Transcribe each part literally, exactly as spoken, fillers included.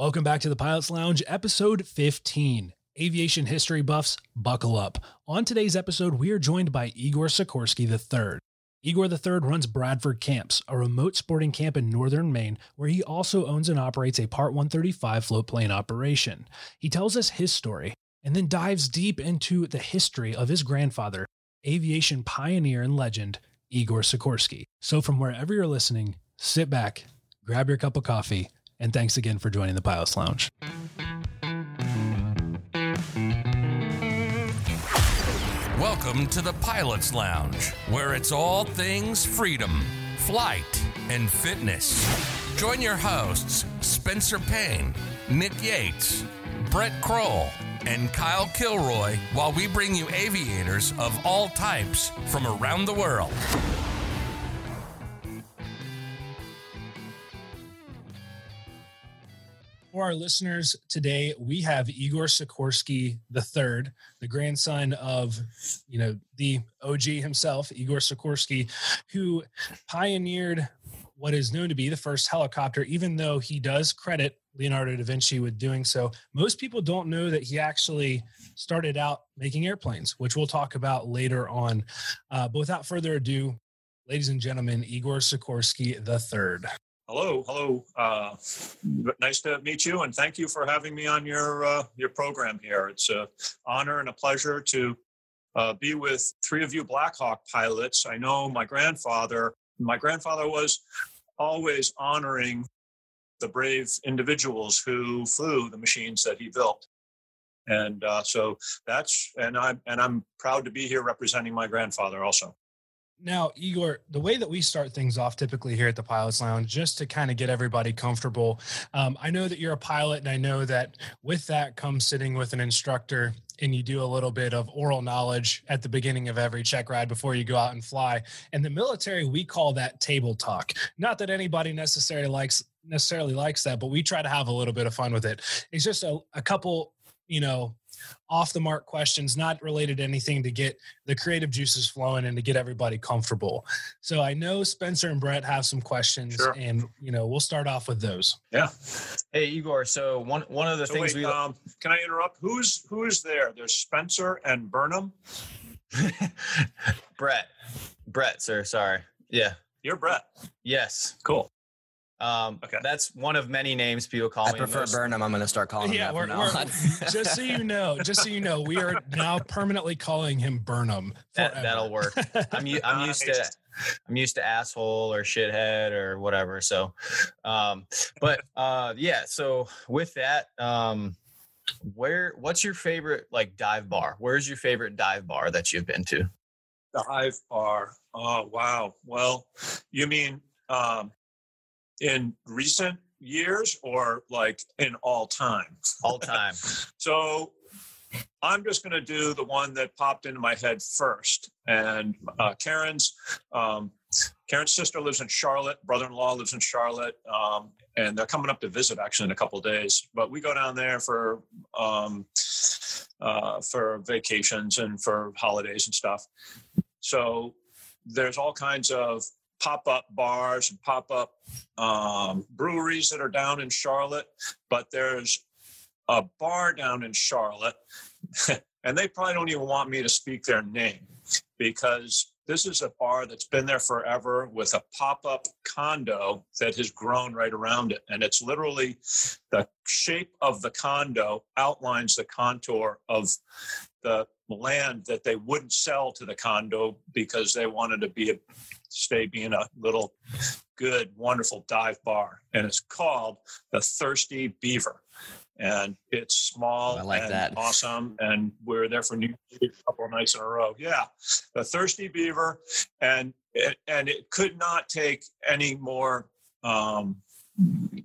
Welcome back to the Pilot's Lounge, episode fifteen. Aviation history buffs, buckle up. On today's episode, we are joined by Igor Sikorsky the third. Igor the third runs Bradford Camps, a remote sporting camp in northern Maine, where he also owns and operates a Part one thirty-five float plane operation. He tells us his story, and then dives deep into the history of his grandfather, aviation pioneer and legend, Igor Sikorsky. So from wherever you're listening, sit back, grab your cup of coffee, and thanks again for joining the Pilot's Lounge. Welcome to the Pilot's Lounge, where it's all things freedom, flight, and fitness. Join your hosts, Spencer Payne, Nick Yates, Brett Kroll, and Kyle Kilroy, while we bring you aviators of all types from around the world. For our listeners today, we have Igor Sikorsky the third, the grandson of, you know, the O G himself, Igor Sikorsky, who pioneered what is known to be the first helicopter, even though he does credit Leonardo da Vinci with doing so. Most people don't know that he actually started out making airplanes, which we'll talk about later on. Uh, but without further ado, ladies and gentlemen, Igor Sikorsky the third. Hello, hello. Uh, nice to meet you, and thank you for having me on your uh, your program here. It's an honor and a pleasure to uh, be with three of you Black Hawk pilots. I know my grandfather. My grandfather was always honoring the brave individuals who flew the machines that he built, and uh, so that's and I'm and I'm proud to be here representing my grandfather also. Now, Igor, the way that we start things off typically here at the Pilot's Lounge, just to kind of get everybody comfortable, um, I know that you're a pilot, and I know that with that comes sitting with an instructor, and you do a little bit of oral knowledge at the beginning of every check ride before you go out and fly. In the military, we call that table talk. Not that anybody necessarily likes necessarily likes that, but we try to have a little bit of fun with it. It's just a, a couple, you know, off the mark questions, not related to anything, to get the creative juices flowing and to get everybody comfortable. So I know Spencer and Brett have some questions, sure. And you know, we'll start off with those. Yeah. Hey, Igor. So one one of the so things wait, we um, can I interrupt? Who's who's there? There's Spencer and Burnham. Brett, Brett, sir. Sorry. Yeah. You're Brett. Yes. Cool. Um, okay. That's one of many names people call I me. I prefer most. Burnham. I'm going to start calling yeah, him that we're, we're, Just so you know, just so you know, we are now permanently calling him Burnham. That, that'll work. I'm, I'm used to I'm used to asshole or shithead or whatever. So, um, but uh, yeah. So with that, um, where what's your favorite like dive bar? Where's your favorite dive bar that you've been to? Dive bar. Oh wow. Well, you mean. Um, In recent years or like in all time? All time. So I'm just going to do the one that popped into my head first. And uh, Karen's um, Karen's sister lives in Charlotte. Brother-in-law lives in Charlotte. Um, and they're coming up to visit actually in a couple of days. But we go down there for um, uh, for vacations and for holidays and stuff. So there's all kinds of pop-up bars and pop-up um, breweries that are down in Charlotte, but there's a bar down in Charlotte, and they probably don't even want me to speak their name because this is a bar that's been there forever with a pop-up condo that has grown right around it. And it's literally the shape of the condo outlines the contour of the land that they wouldn't sell to the condo because they wanted to be a, stay being a little good, wonderful dive bar. And it's called the Thirsty Beaver. And it's small oh, I like and that. Awesome. And we were there for New Year's a couple of nights in a row. Yeah, the Thirsty Beaver. And it, and it could not take any more um,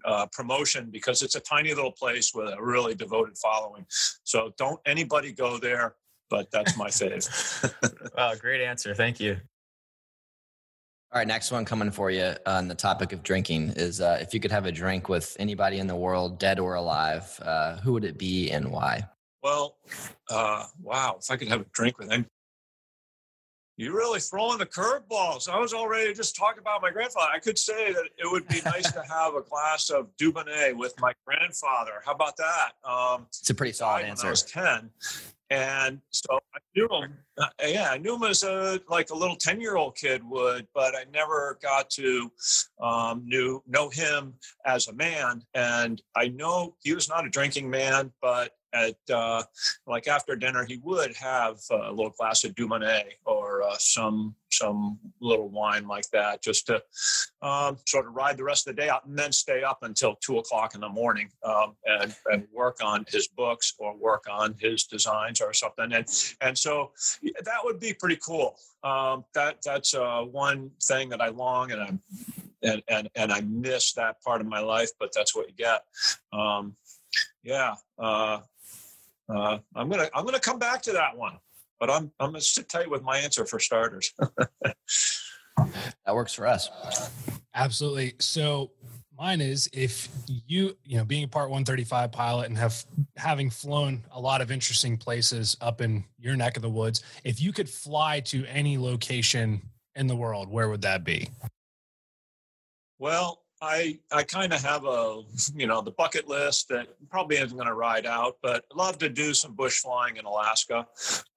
uh, promotion because it's a tiny little place with a really devoted following. So don't anybody go there, but that's my fave. Wow, great answer. Thank you. All right, next one coming for you on the topic of drinking is uh, if you could have a drink with anybody in the world, dead or alive, uh, who would it be and why? Well, uh, wow, if I could have a drink with him. you're really throwing the curveballs. I was already just talking about my grandfather. I could say that it would be nice to have a glass of Dubonnet with my grandfather. How about that? Um, it's a pretty solid answer. When I was ten. And so I knew him. Yeah, I knew him as a, like a little ten-year-old kid would, but I never got to um, knew, know him as a man. And I know he was not a drinking man, but at uh, like after dinner, he would have a little glass of Dubonnet or uh, some some little wine like that, just to um, sort of ride the rest of the day out, and then stay up until two o'clock in the morning um, and and work on his books or work on his designs or something. And and so that would be pretty cool. Um, that that's uh, one thing that I long and I'm and, and and I miss that part of my life, but that's what you get. Um, yeah. Uh, Uh, I'm gonna I'm gonna come back to that one, but I'm I'm gonna sit tight with my answer for starters. That works for us. Absolutely. So mine is, if you you know being a Part one thirty-five pilot and have having flown a lot of interesting places up in your neck of the woods, if you could fly to any location in the world, where would that be? Well, I, I kind of have a, you know, the bucket list that probably isn't going to ride out, but I'd love to do some bush flying in Alaska.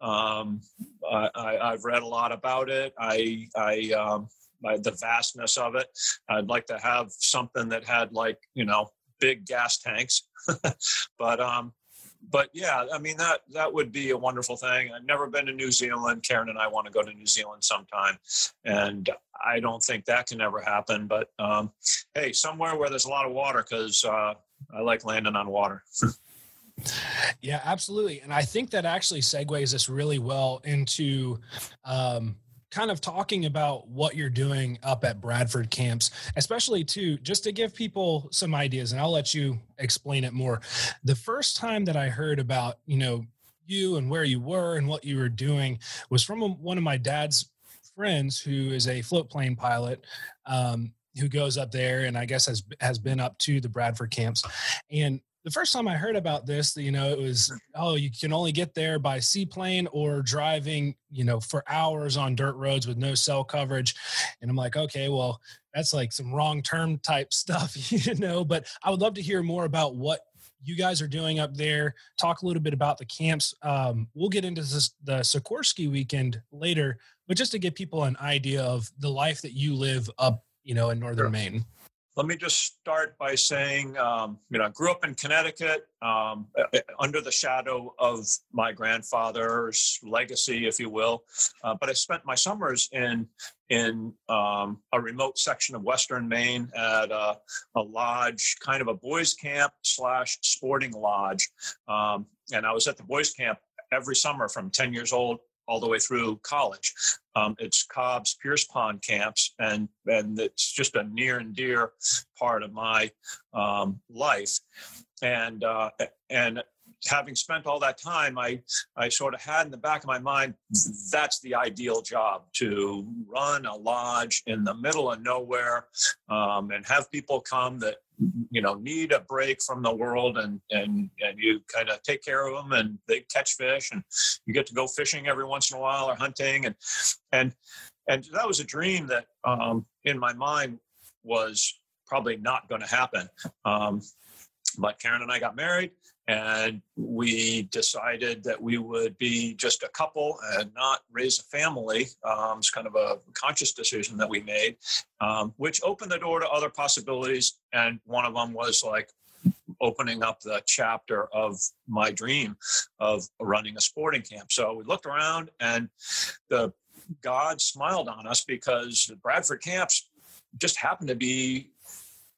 Um, I, I, I've read a lot about it. I, I, um, I, the vastness of it. I'd like to have something that had like, you know, big gas tanks, but, um, But yeah, I mean, that, that would be a wonderful thing. I've never been to New Zealand. Karen and I want to go to New Zealand sometime. And I don't think that can ever happen, but, um, hey, somewhere where there's a lot of water, cause, uh, I like landing on water. Yeah, absolutely. And I think that actually segues us really well into, um, kind of talking about what you're doing up at Bradford Camps, especially too, just to give people some ideas, and I'll let you explain it more. The first time that I heard about, you know, you and where you were and what you were doing was from a, one of my dad's friends who is a float plane pilot, um, who goes up there and I guess has, has been up to the Bradford Camps. And the first time I heard about this, you know, it was, oh, you can only get there by seaplane or driving, you know, for hours on dirt roads with no cell coverage. And I'm like, okay, well, that's like some wrong term type stuff, you know, but I would love to hear more about what you guys are doing up there. Talk a little bit about the camps. Um, we'll get into this, the Sikorsky weekend later, but just to give people an idea of the life that you live up, you know, in northern Maine. Let me just start by saying, um, you know, I grew up in Connecticut um, under the shadow of my grandfather's legacy, if you will. Uh, but I spent my summers in in um, a remote section of Western Maine at a, a lodge, kind of a boys camp slash sporting lodge. Um, and I was at the boys camp every summer from ten years old all the way through college. Um, it's Cobb's Pierce Pond camps, and and it's just a near and dear part of my um, life. And uh, and having spent all that time, I I sort of had in the back of my mind, that's the ideal job, to run a lodge in the middle of nowhere um, and have people come that, you know, need a break from the world, and, and, and you kind of take care of them, and they catch fish, and you get to go fishing every once in a while or hunting. And, and, and that was a dream that, um, in my mind was probably not going to happen. Um, but Karen and I got married, and we decided that we would be just a couple and not raise a family. Um, it's kind of a conscious decision that we made, um, which opened the door to other possibilities. And one of them was like opening up the chapter of my dream of running a sporting camp. So we looked around, and the God smiled on us, because the Bradford Camps just happened to be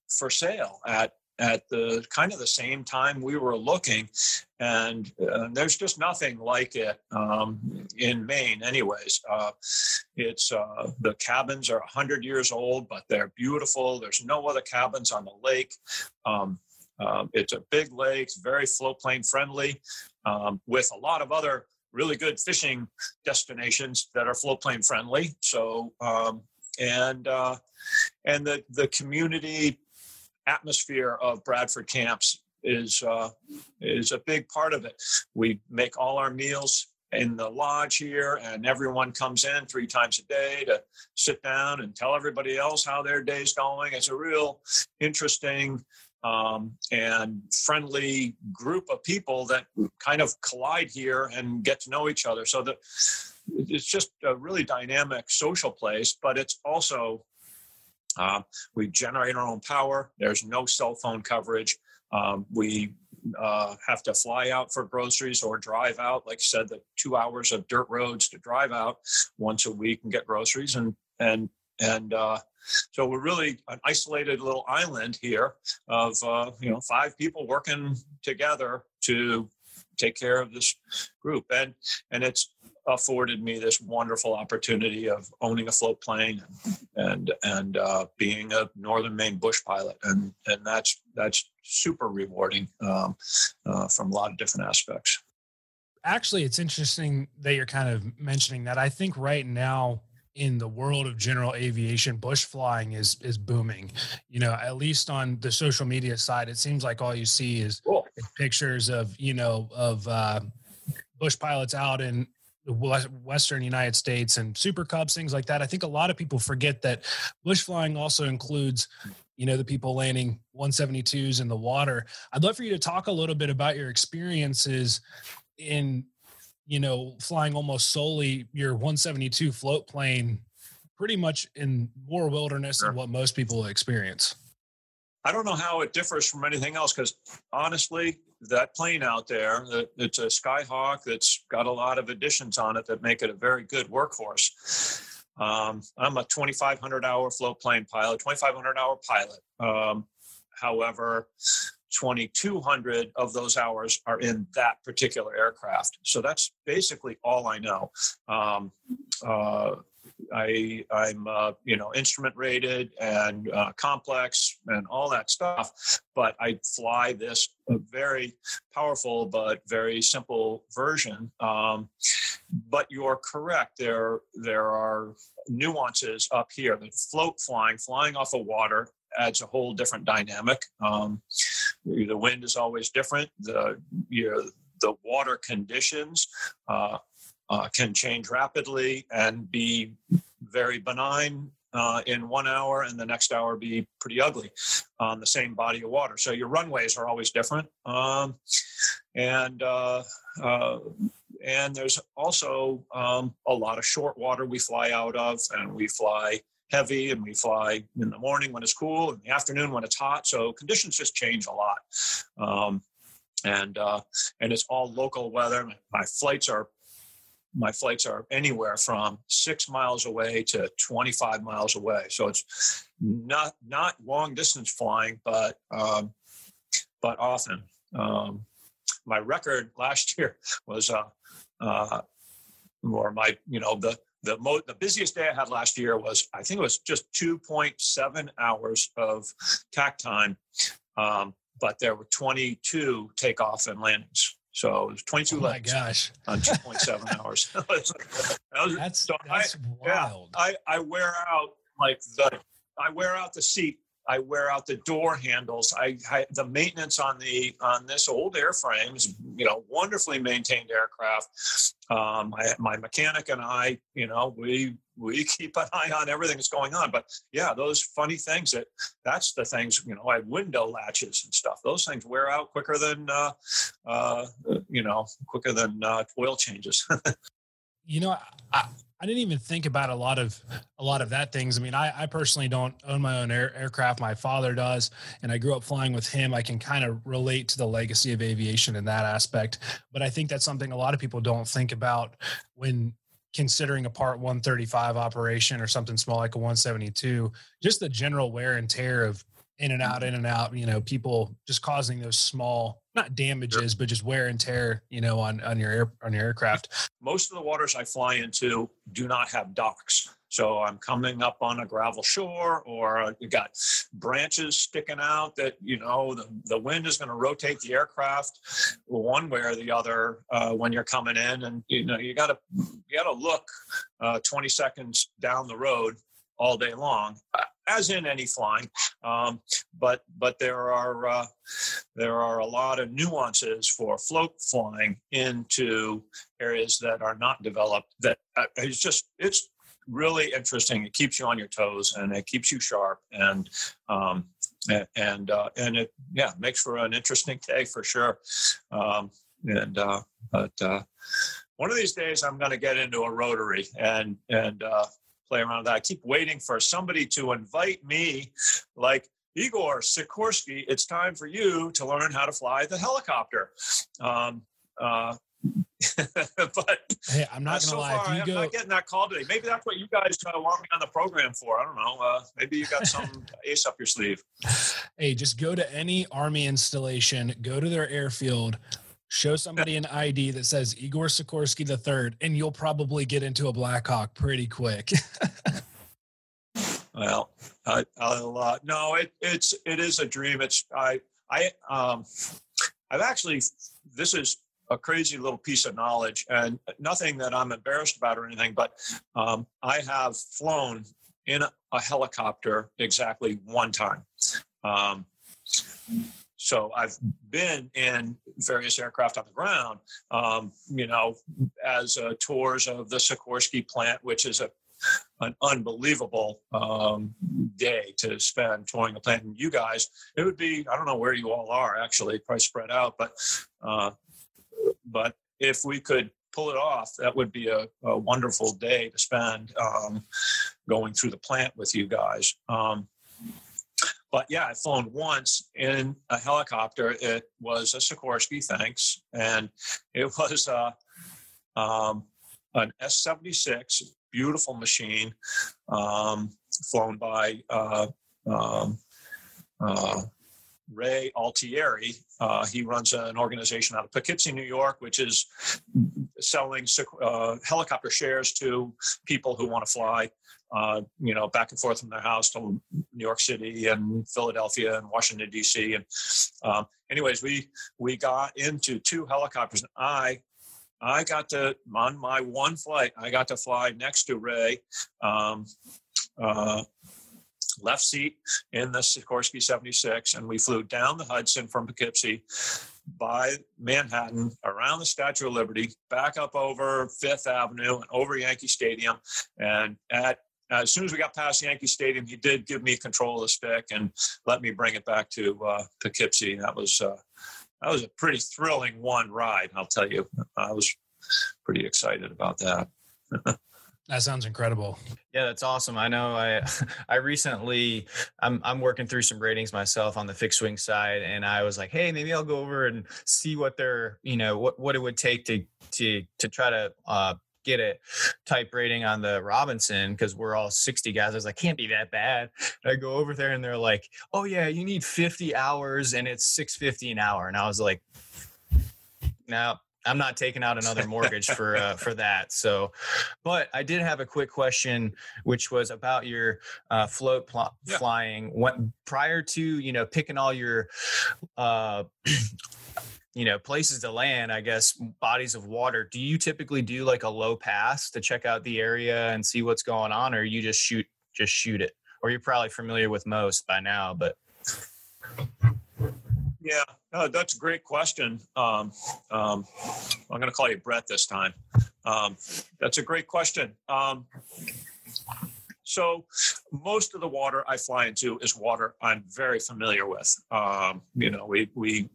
for sale at at the kind of the same time we were looking. And uh, there's just nothing like it um, in Maine anyways. Uh, it's uh, the cabins are one hundred years old, but they're beautiful. There's no other cabins on the lake. Um, uh, it's a big lake, very float plane friendly, um, with a lot of other really good fishing destinations that are float plane friendly. So, um, and uh, and the, the community atmosphere of Bradford Camps is uh, is a big part of it. We make all our meals in the lodge here, and everyone comes in three times a day to sit down and tell everybody else how their day's going. It's a real interesting um, and friendly group of people that kind of collide here and get to know each other. So that it's just a really dynamic social place, but it's also, uh, we generate our own power. There's no cell phone coverage. Um, we uh, have to fly out for groceries or drive out. Like I said, the two hours of dirt roads to drive out once a week and get groceries. And, and, and, uh, so we're really an isolated little island here of, uh, you know, five people working together to take care of this group. And, and it's afforded me this wonderful opportunity of owning a float plane and, and, uh, being a Northern Maine bush pilot. And, and that's, that's super rewarding, um, uh, from a lot of different aspects. Actually, it's interesting that you're kind of mentioning that. I think right now, in the world of general aviation, bush flying is is booming. You know, at least on the social media side, it seems like all you see is cool. pictures of, you know, of uh, bush pilots out in the Western United States and Super Cubs, things like that. I think a lot of people forget that bush flying also includes, you know, the people landing one seventy-twos in the water. I'd love for you to talk a little bit about your experiences in, you know, flying almost solely your one seventy-two float plane, pretty much in more wilderness sure. than what most people experience. I don't know how it differs from anything else, because honestly, that plane out there, it's a Skyhawk that's got a lot of additions on it that make it a very good workhorse. Um, I'm a twenty-five hundred hour float plane pilot, twenty-five hundred hour pilot. Um, however, twenty-two hundred of those hours are in that particular aircraft. So that's basically all I know. Um, uh, I, I'm, uh, you know, instrument rated and uh, complex and all that stuff, but I fly this very powerful but very simple version. Um, but you're correct. There, there are nuances up here. The float flying, flying off of water adds a whole different dynamic. Um, the wind is always different. The you know, the water conditions uh, uh, can change rapidly and be very benign uh, in one hour, and the next hour be pretty ugly on the same body of water. So your runways are always different, um, and uh, uh, and there's also um, a lot of short water we fly out of, and we fly heavy, and we fly in the morning when it's cool, in the afternoon when it's hot. So conditions just change a lot, um, and uh, and it's all local weather. My, my flights are my flights are anywhere from six miles away to twenty-five miles away. So it's not not long distance flying, but um, but often. Um, my record last year was uh, uh, or my you know the. The most, the busiest day I had last year was, I think it was just two point seven hours of tack time. Um, but there were twenty-two takeoff and landings. So it was twenty-two oh legs my gosh. on two point seven hours. that was, that's so that's I, wild. Yeah, I, I wear out like the, I wear out the seat. I wear out the door handles. I, I the maintenance on the on this old airframe is, you know, wonderfully maintained aircraft. Um, I, my mechanic and I, you know, we we keep an eye on everything that's going on. But yeah, those funny things that that's the things, you know, I have window latches and stuff. Those things wear out quicker than uh, uh, you know quicker than uh, oil changes. you know. I- I didn't even think about a lot of a lot of that things. I mean, I, I personally don't own my own air, aircraft. My father does, and I grew up flying with him. I can kind of relate to the legacy of aviation in that aspect. But I think that's something a lot of people don't think about when considering a Part one thirty-five operation or something small like a one seventy-two, just the general wear and tear of in and out, in and out, you know, people just causing those small, not damages, but just wear and tear, you know, on, on your air, on your aircraft. Most of the waters I fly into do not have docks. So I'm coming up on a gravel shore, or you got branches sticking out that, you know, the, the wind is going to rotate the aircraft one way or the other uh, when you're coming in. And, you know, you got to, you got to look uh, twenty seconds down the road all day long. as in any flying. Um, but but there are uh, there are a lot of nuances for float flying into areas that are not developed. That uh, it's just it's really interesting. It keeps you on your toes and it keeps you sharp, and um, and uh, and it yeah makes for an interesting day for sure. Um, and uh, but uh, one of these days I'm going to get into a rotary and and. Uh, play around with that. I keep waiting for somebody to invite me, like, Igor Sikorsky, it's time for you to learn how to fly the helicopter. Um, uh, but hey, I'm not uh, gonna so lie. Far, I am go... not getting that call today. Maybe that's what you guys uh, want me on the program for. I don't know. Uh, maybe you got some ace up your sleeve. Hey, just go to any Army installation, go to their airfield, show somebody an I D that says Igor Sikorsky the third, and you'll probably get into a Black Hawk pretty quick. Well, I, I'll, uh, no, it, it's, it is a dream. It's, I, I, um, I've actually, this is a crazy little piece of knowledge and nothing that I'm embarrassed about or anything, but, um, I have flown in a, a helicopter exactly one time. Um, So I've been in various aircraft on the ground, um, you know, as uh, tours of the Sikorsky plant, which is a an unbelievable um, day to spend touring a plant. And you guys, it would be, I don't know where you all are, actually, probably spread out. But uh, but if we could pull it off, that would be a, a wonderful day to spend um, going through the plant with you guys. Um But yeah, I flown once in a helicopter. It was a Sikorsky, thanks. And it was uh, um, an S seventy-six, beautiful machine, um, flown by uh, um, uh, Ray Altieri. Uh, he runs an organization out of Poughkeepsie, New York, which is selling uh, helicopter shares to people who want to fly. Uh, you know, back and forth from their house to New York City and Philadelphia and Washington, D C. And um, anyways, we we got into two helicopters. And I, I got to, on my one flight, I got to fly next to Ray, um, uh, left seat in the Sikorsky seventy-six. And we flew down the Hudson from Poughkeepsie by Manhattan, around the Statue of Liberty, back up over Fifth Avenue and over Yankee Stadium. And at As soon as we got past Yankee Stadium, he did give me control of the stick and let me bring it back to uh, Poughkeepsie. That was uh, that was a pretty thrilling one ride, I'll tell you. I was pretty excited about that. That sounds incredible. Yeah, that's awesome. I know. I I recently I'm I'm working through some ratings myself on the fixed wing side, and I was like, hey, maybe I'll go over and see what they're you know what, what it would take to to to try to. Uh, get a type rating on the Robinson, because we're all sixty guys. I was like, can't be that bad. And I go over there and they're like, oh yeah, you need fifty hours and it's six fifty an hour. And I was like, no, I'm not taking out another mortgage for uh, for that. So, but I did have a quick question, which was about your uh, float pl- yeah. flying. What, prior to, you know, picking all your uh you know, places to land, I guess, bodies of water, do you typically do like a low pass to check out the area and see what's going on, or you just shoot, just shoot it? Or you're probably familiar with most by now, but. Yeah, no, that's a great question. Um, um, I'm going to call you Brett this time. Um, that's a great question. Um, So most of the water I fly into is water I'm very familiar with. Um, you know, we, we,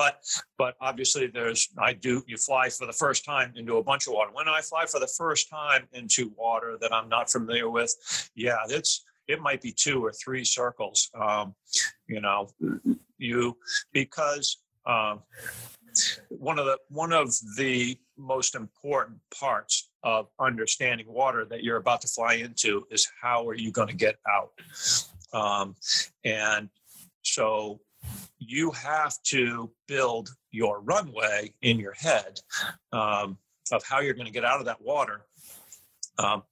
but, but obviously there's, I do, you fly for the first time into a bunch of water. When I fly for the first time into water that I'm not familiar with, yeah, it's, it might be two or three circles. Um, you know, you, because, um, one of the, one of the most important parts of understanding water that you're about to fly into is how are you going to get out? Um, and so you have to build your runway in your head um, of how you're going to get out of that water um,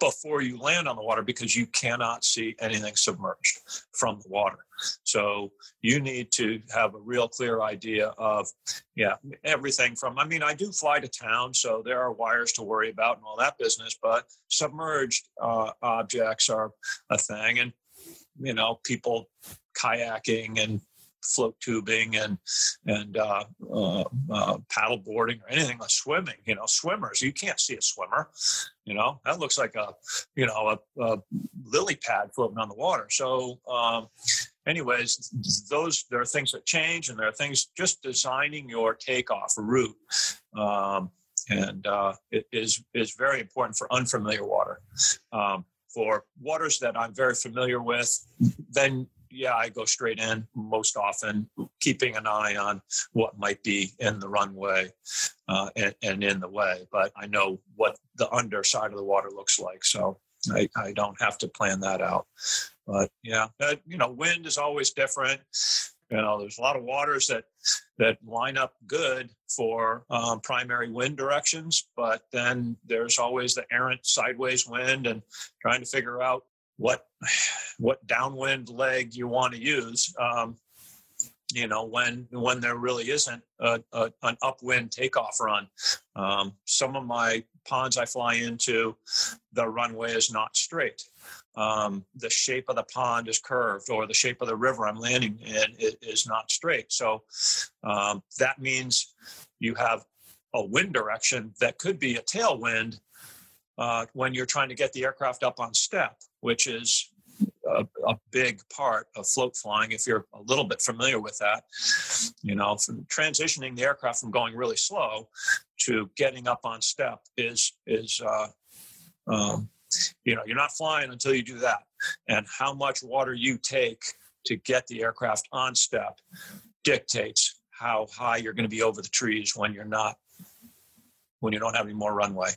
before you land on the water, because you cannot see anything submerged from the water. So you need to have a real clear idea of, yeah, everything from, I mean, I do fly to town, so there are wires to worry about and all that business, but submerged uh, objects are a thing. And you know, people kayaking and float tubing and and uh, uh, uh, paddle boarding or anything like swimming. You know, swimmers, you can't see a swimmer. You know, that looks like a, you know, a, a lily pad floating on the water. So um, anyways, those, there are things that change, and there are things just designing your takeoff route. Um, and uh, it is, is very important for unfamiliar water. Um, for waters that I'm very familiar with, then yeah, I go straight in most often, keeping an eye on what might be in the runway uh, and, and in the way. But I know what the underside of the water looks like, so I, I don't have to plan that out. But yeah, that, you know, wind is always different. You know, there's a lot of waters that that line up good for um, primary wind directions, but then there's always the errant sideways wind and trying to figure out what what downwind leg you want to use, um, you know, when when there really isn't a, a, an upwind takeoff run. Um, some of my ponds I fly into, the runway is not straight. Um, the shape of the pond is curved, or the shape of the river I'm landing in is not straight. So um, that means you have a wind direction that could be a tailwind uh, when you're trying to get the aircraft up on step, which is a, a big part of float flying. If you're a little bit familiar with that, you know, from transitioning the aircraft from going really slow to getting up on step is, is, uh, um, you know, you're not flying until you do that. And how much water you take to get the aircraft on step dictates how high you're going to be over the trees when you're not, when you don't have any more runway.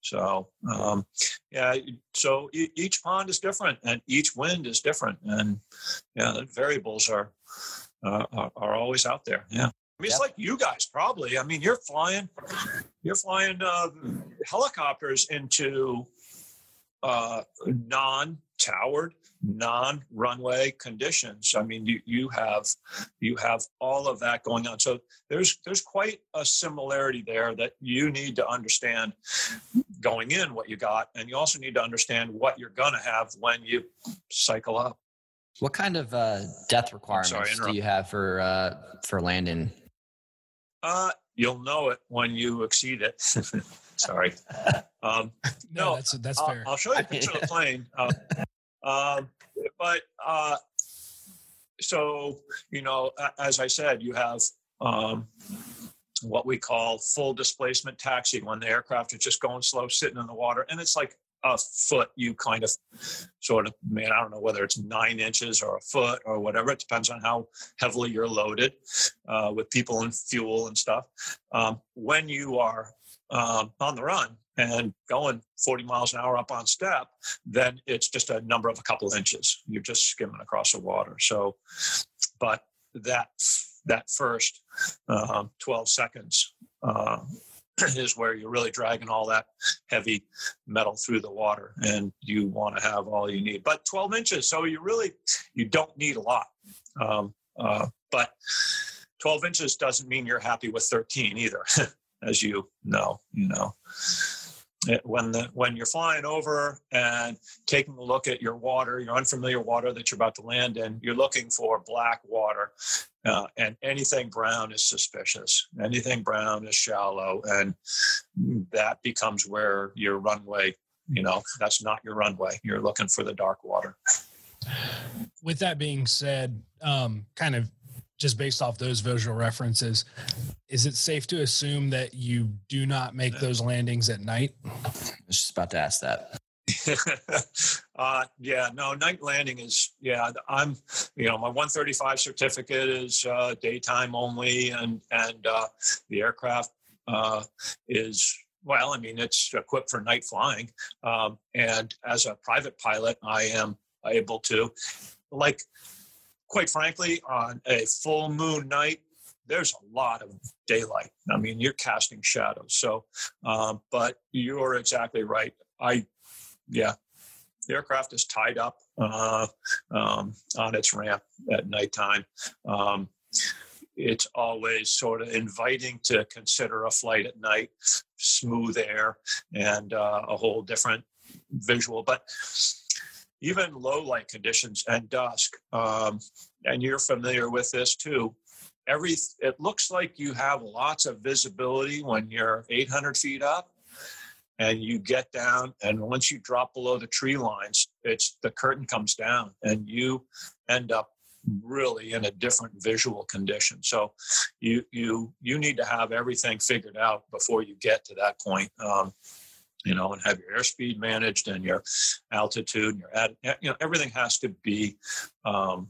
So, um, yeah, so e- each pond is different, and each wind is different, and yeah, the variables are, uh, are, are always out there. Yeah. I mean, it's yep. like you guys probably, I mean, you're flying, you're flying, uh, helicopters into, uh, non-towered, non-runway conditions. I mean, you, you have, you have all of that going on. So there's, there's quite a similarity there that you need to understand going in what you got. And you also need to understand what you're going to have when you cycle up. What kind of uh, depth requirements sorry, do you have for, uh, for landing? Uh, you'll know it when you exceed it. Sorry. Um, no, no, that's, that's I'll, fair. I'll show you a picture of the plane. Uh, Um, but, uh, so, you know, as I said, you have, um, what we call full displacement taxi, when the aircraft is just going slow, sitting in the water, and it's like a foot, you kind of sort of, man, I don't know whether it's nine inches or a foot or whatever. It depends on how heavily you're loaded, uh, with people and fuel and stuff. Um, when you are, um, on the run and going forty miles an hour up on step, then it's just a number of a couple inches. You're just skimming across the water. So, but that, that first um, twelve seconds uh, is where you're really dragging all that heavy metal through the water, and you want to have all you need, but twelve inches. So you really, you don't need a lot. Um, uh, but twelve inches doesn't mean you're happy with thirteen either. As you know, you know, it, when the, when you're flying over and taking a look at your water, your unfamiliar water that you're about to land in, you're looking for black water, uh, and anything brown is suspicious. Anything brown is shallow, and that becomes where your runway, you know, that's not your runway. You're looking for the dark water. With that being said, um, kind of, just based off those visual references, is it safe to assume that you do not make those landings at night? I was just about to ask that. uh, yeah, no, night landing is, yeah, I'm, you know, my one thirty-five certificate is uh, daytime only, and, and uh, the aircraft uh, is, well, I mean, it's equipped for night flying. Um, and as a private pilot, I am able to, like, quite frankly, on a full moon night, there's a lot of daylight. I mean, you're casting shadows. So, um, but you're exactly right. I, yeah, the aircraft is tied up uh, um, on its ramp at nighttime. Um, it's always sort of inviting to consider a flight at night, smooth air, and uh, a whole different visual. But even low light conditions and dusk, um, and you're familiar with this too, every it looks like you have lots of visibility when you're eight hundred feet up, and you get down, and once you drop below the tree lines, it's the curtain comes down, and you end up really in a different visual condition. So you you you need to have everything figured out before you get to that point, um, you know, and have your airspeed managed and your altitude and your ad, you know, everything has to be um,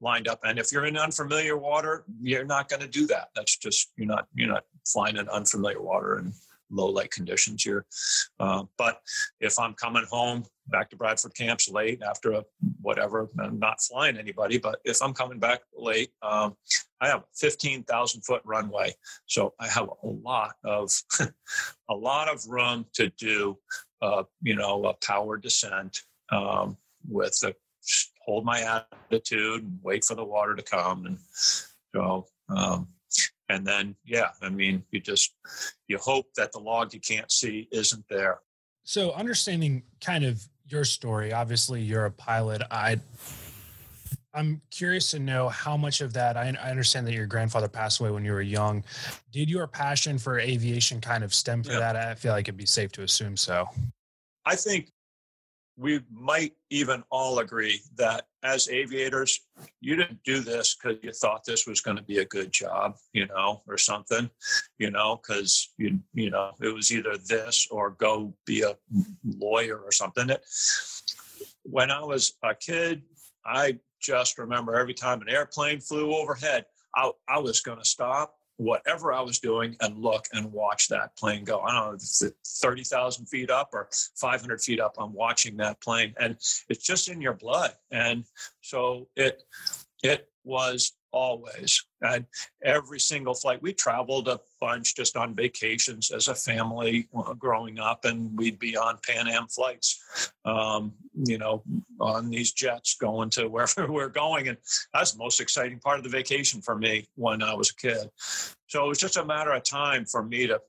lined up. And if you're in unfamiliar water, you're not going to do that. That's just you're not you're not flying in unfamiliar water and low light conditions here. Uh, but if I'm coming home back to Bradford Camps late after a whatever, I'm not flying anybody, but if I'm coming back late, um, I have a fifteen thousand foot runway. So I have a lot of, a lot of room to do, uh, you know, a power descent um, with a, hold my attitude and wait for the water to come. And so, um, And then, yeah, I mean, you just, you hope that the log you can't see isn't there. So understanding kind of your story, obviously you're a pilot. I, I'm curious to know how much of that, I, I understand that your grandfather passed away when you were young. Did your passion for aviation kind of stem from yeah. that? I feel like it'd be safe to assume so. I think we might even all agree that as aviators, you didn't do this because you thought this was going to be a good job, you know, or something, you know, because, you you know, it was either this or go be a lawyer or something. It, when I was a kid, I just remember every time an airplane flew overhead, I, I was going to stop whatever I was doing and look and watch that plane go. I don't know if it's thirty thousand feet up or five hundred feet up, I'm watching that plane, and it's just in your blood. And so it, it was always, and every single flight, we traveled a bunch just on vacations as a family growing up, and we'd be on Pan Am flights, um, you know, on these jets going to wherever we're going. And that's the most exciting part of the vacation for me when I was a kid. So it was just a matter of time for me to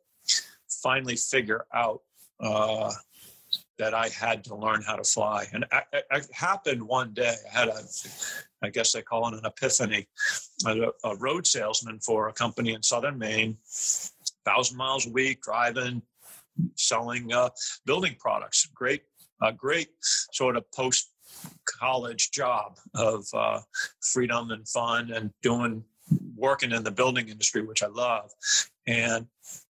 finally figure out uh, that I had to learn how to fly. And it happened one day. I had a, I guess they call it an epiphany. A, a road salesman for a company in Southern Maine, one thousand miles a week, driving, selling uh, building products. Great, a great sort of post-college job of uh, freedom and fun and doing, working in the building industry, which I love. And,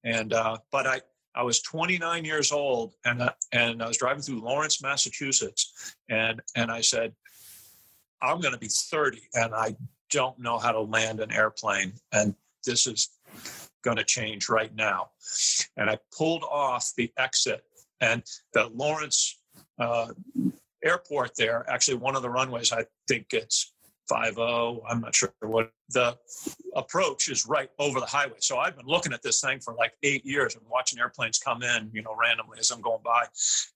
and uh, but I, I was twenty-nine years old, and I, and I was driving through Lawrence, Massachusetts, and and I said, I'm going to be thirty, and I don't know how to land an airplane, and this is going to change right now. And I pulled off the exit, and the Lawrence uh, airport there, actually one of the runways, I think it's five oh, I'm not sure what the approach is, right over the highway. So I've been looking at this thing for like eight years and watching airplanes come in, you know, randomly as I'm going by.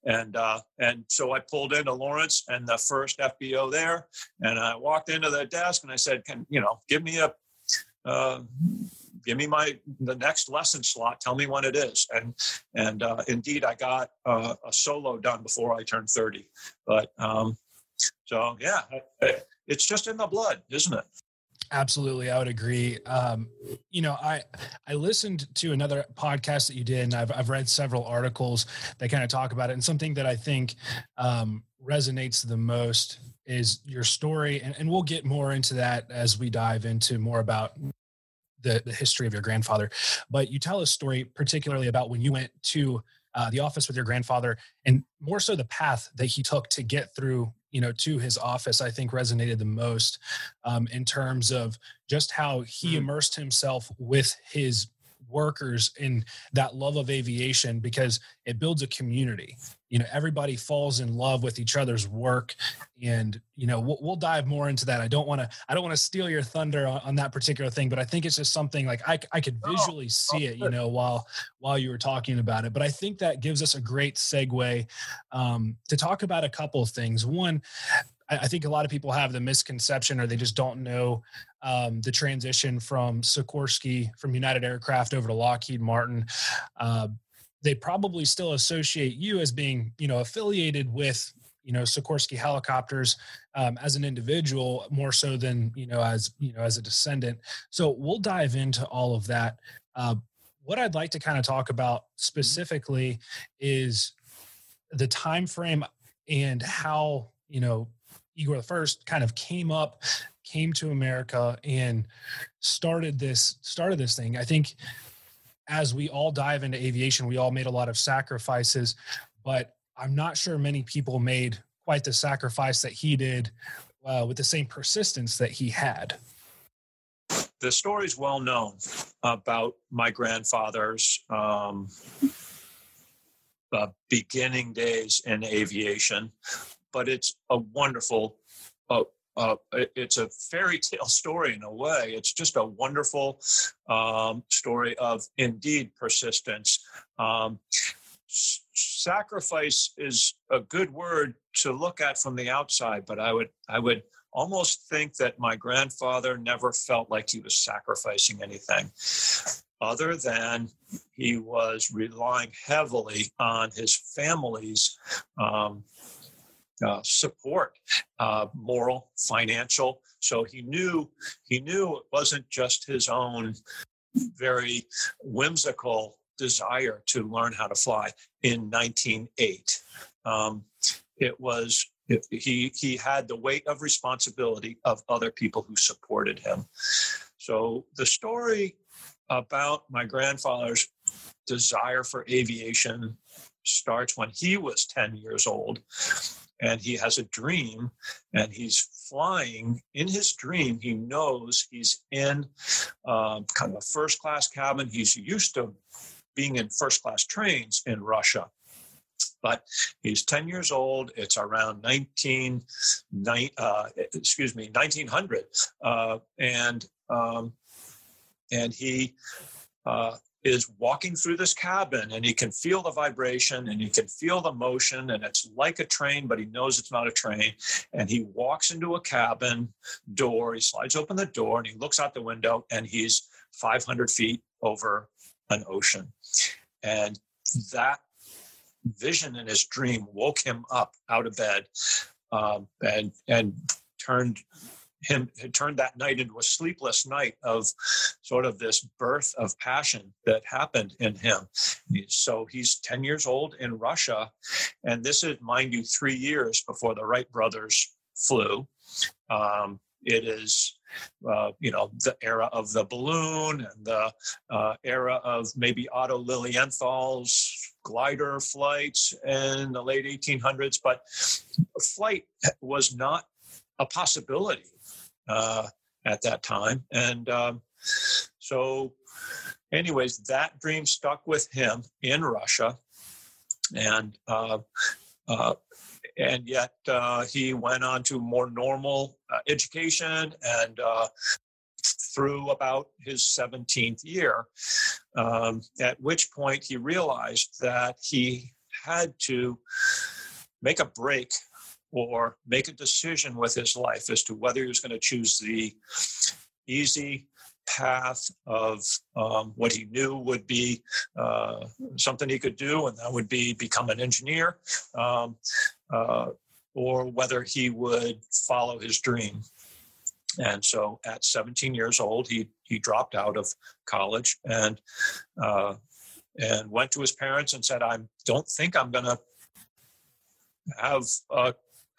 And, uh, and so I pulled into Lawrence and the first F B O there, and I walked into the desk and I said, can, you know, give me a, uh, give me my, the next lesson slot. Tell me when it is. And, and, uh, indeed I got uh, a solo done before I turned thirty, but, um, so yeah, it's just in the blood, isn't it? Absolutely. I would agree. Um, you know, I, I listened to another podcast that you did, and I've, I've read several articles that kind of talk about it. And something that I think, um, resonates the most is your story. And, and we'll get more into that as we dive into more about the, the history of your grandfather, but you tell a story particularly about when you went to uh, the office with your grandfather, and more so the path that he took to get through, you know, to his office, I think resonated the most um, in terms of just how he immersed himself with his workers in that love of aviation, because it builds a community. You know, everybody falls in love with each other's work, and, you know, we'll, we'll dive more into that. I don't want to, I don't want to steal your thunder on, on that particular thing, but I think it's just something like I, I could visually oh, see it, you know, while, while you were talking about it. But I think that gives us a great segue um, to talk about a couple of things. One, I think a lot of people have the misconception, or they just don't know um, the transition from Sikorsky, from United Aircraft over to Lockheed Martin. Uh, they probably still associate you as being, you know, affiliated with, you know, Sikorsky helicopters um, as an individual more so than, you know, as, you know, as a descendant. So we'll dive into all of that. Uh, what I'd like to kind of talk about specifically is the time frame and how, you know, Igor I kind of came up, came to America and started this, started this thing. I think as we all dive into aviation, we all made a lot of sacrifices, but I'm not sure many people made quite the sacrifice that he did uh, with the same persistence that he had. The story's well known about my grandfather's um, uh, beginning days in aviation, but it's a wonderful, uh, uh, it's a fairy tale story in a way. It's just a wonderful um, story of indeed persistence. Um, sacrifice is a good word to look at from the outside, but I would, I would almost think that my grandfather never felt like he was sacrificing anything other than he was relying heavily on his family's um, uh, support, uh, moral, financial. So he knew, he knew it wasn't just his own very whimsical desire to learn how to fly in nineteen oh eight. Um, it was, it, he, he had the weight of responsibility of other people who supported him. So the story about my grandfather's desire for aviation starts when he was ten years old, and he has a dream, and he's flying. In his dream, he knows he's in um, kind of a first-class cabin. He's used to being in first-class trains in Russia. But he's ten years old. It's around nineteen, uh, excuse me, nineteen hundred. Uh, and um, and he uh, is walking through this cabin, and he can feel the vibration, and he can feel the motion, and it's like a train, but he knows it's not a train. And he walks into a cabin door. He slides open the door, and he looks out the window, and he's five hundred feet over an ocean. And that vision in his dream woke him up out of bed um, and and turned him turned that night into a sleepless night of sort of this birth of passion that happened in him. So he's ten years old in Russia, and this is, mind you, three years before the Wright brothers flew. Um, It is, uh, you know, the era of the balloon and the uh, era of maybe Otto Lilienthal's glider flights in the late eighteen hundreds. But flight was not a possibility uh, at that time. And um, so anyways, that dream stuck with him in Russia. And uh, uh And yet uh, he went on to more normal uh, education, and uh, through about his seventeenth year, um, at which point he realized that he had to make a break or make a decision with his life as to whether he was going to choose the easy path of um, what he knew would be uh, something he could do, and that would be become an engineer, um, uh, or whether he would follow his dream. And so at seventeen years old, he he dropped out of college and uh, and went to his parents and said, I don't think I'm going to have a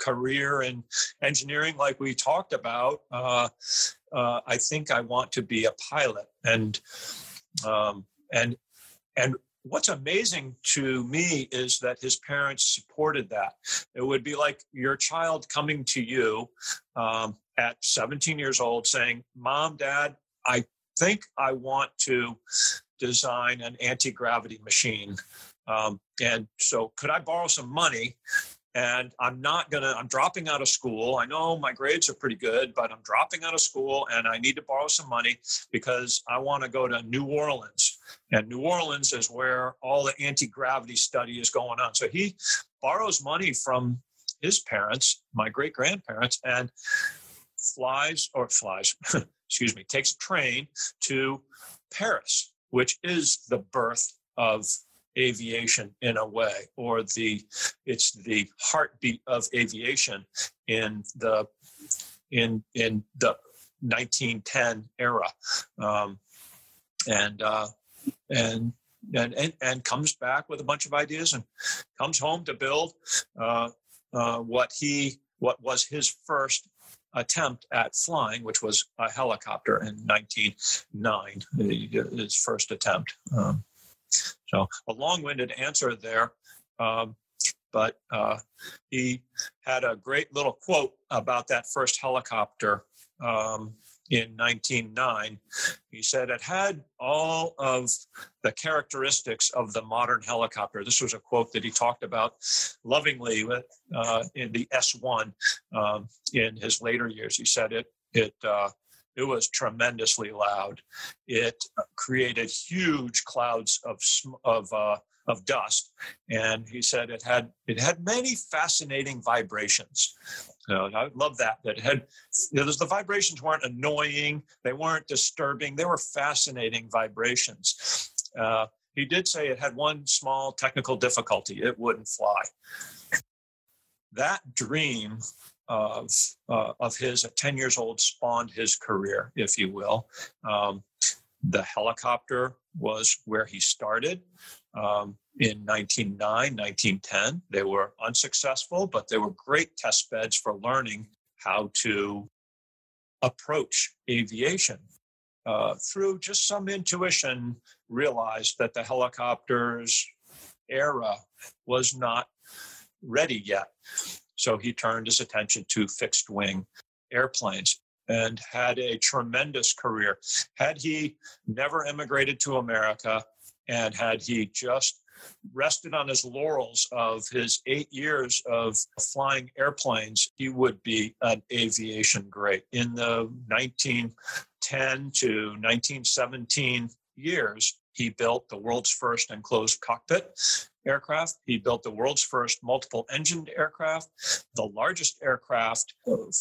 career in engineering like we talked about. Uh, uh, I think I want to be a pilot. And um, and and what's amazing to me is that his parents supported that. It would be like your child coming to you um, at seventeen years old saying, Mom, Dad, I think I want to design an anti-gravity machine. Um, and so could I borrow some money? And I'm not going to, I'm dropping out of school. I know my grades are pretty good, but I'm dropping out of school and I need to borrow some money because I want to go to New Orleans. And New Orleans is where all the anti-gravity study is going on. So he borrows money from his parents, my great-grandparents, and flies, or flies, excuse me, takes a train to Paris, which is the birth of aviation in a way, or the it's the heartbeat of aviation in the in in the nineteen ten era, um, and uh, and. And, and and comes back with a bunch of ideas and comes home to build uh, uh, what he what was his first attempt at flying, which was a helicopter in nineteen oh nine, his first attempt. Um, so a long-winded answer there, um, but uh, he had a great little quote about that first helicopter um in nineteen oh nine, he said it had all of the characteristics of the modern helicopter. This was a quote that he talked about lovingly with, uh, in the S one um, in his later years. He said it it uh, it was tremendously loud. It created huge clouds of of uh, of dust, and he said it had it had many fascinating vibrations. So I love that. That had, you know, the vibrations weren't annoying. They weren't disturbing. They were fascinating vibrations. Uh, he did say it had one small technical difficulty. It wouldn't fly. That dream of uh, of his at ten years old spawned his career, if you will. Um, the helicopter was where he started. Um, in nineteen oh nine, nineteen ten, they were unsuccessful, but they were great test beds for learning how to approach aviation. Uh, through just some intuition, realized that the helicopter's era was not ready yet. So he turned his attention to fixed-wing airplanes and had a tremendous career. Had he never immigrated to America, and had he just rested on his laurels of his eight years of flying airplanes, he would be an aviation great. In the nineteen ten to nineteen seventeen years, he built the world's first enclosed cockpit aircraft. He built the world's first multiple-engined aircraft. The largest aircraft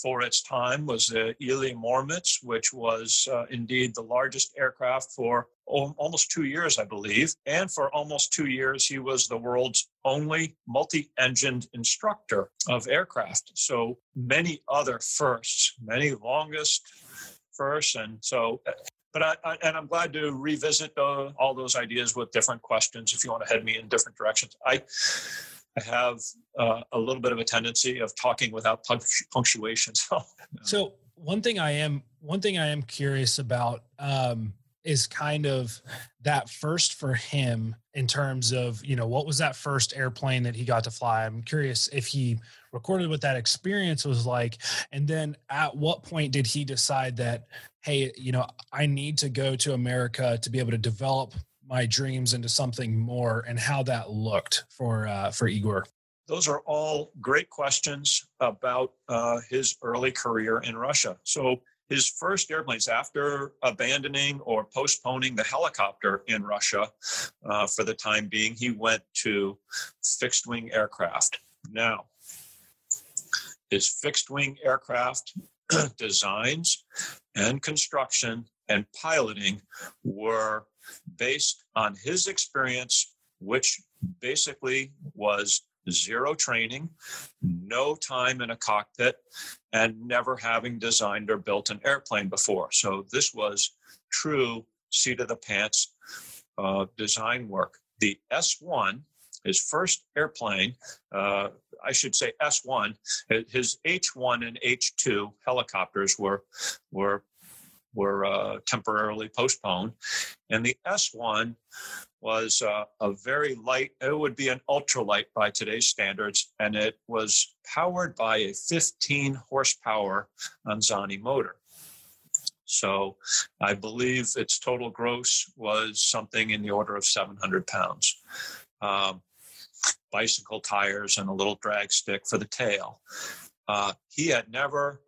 for its time was the Ely Mormitz, which was uh, indeed the largest aircraft for o- almost two years, I believe. And for almost two years, he was the world's only multi-engined instructor of aircraft. So many other firsts, many longest firsts, and so... But I, I, and I'm glad to revisit uh, all those ideas with different questions if you want to head me in different directions. I, I have uh, a little bit of a tendency of talking without punctuation. So, so one thing I am one thing I am curious about um, is kind of that first for him in terms of, you know, what was that first airplane that he got to fly? I'm curious if he recorded what that experience was like. And then at what point did he decide that, hey, you know, I need to go to America to be able to develop my dreams into something more, and how that looked for uh, for Igor? Those are all great questions about uh, his early career in Russia. So his first airplanes, after abandoning or postponing the helicopter in Russia uh, for the time being, he went to fixed-wing aircraft. Now, his fixed-wing aircraft designs and construction and piloting were based on his experience, which basically was zero training, no time in a cockpit, and never having designed or built an airplane before. So this was true seat-of-the-pants uh, design work. The S one, his first airplane, uh, I should say S one, his H one and H two helicopters were were were uh, temporarily postponed. And the S one was uh, a very light, it would be an ultralight by today's standards, and it was powered by a fifteen horsepower Anzani motor. So I believe its total gross was something in the order of seven hundred pounds. Um, bicycle tires and a little drag stick for the tail. Uh, he had never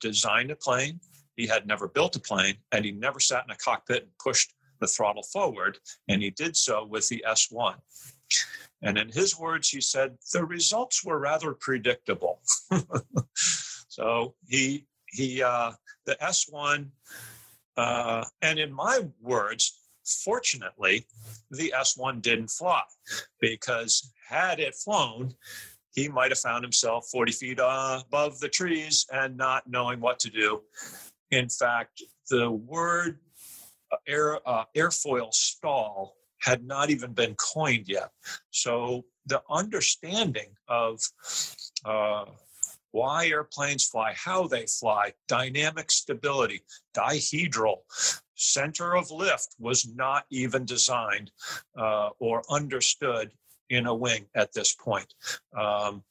designed a plane. He had never built a plane, and he never sat in a cockpit and pushed the throttle forward. And he did so with the S one. And in his words, he said, the results were rather predictable. So he, he, uh, the S one, uh, and in my words, Fortunately, the S one didn't fly, because had it flown, he might have found himself forty feet above the trees and not knowing what to do. In fact, the word air, uh, airfoil stall had not even been coined yet. So the understanding of uh, why airplanes fly, how they fly, dynamic stability, dihedral, center of lift was not even designed uh, or understood in a wing at this point. Um,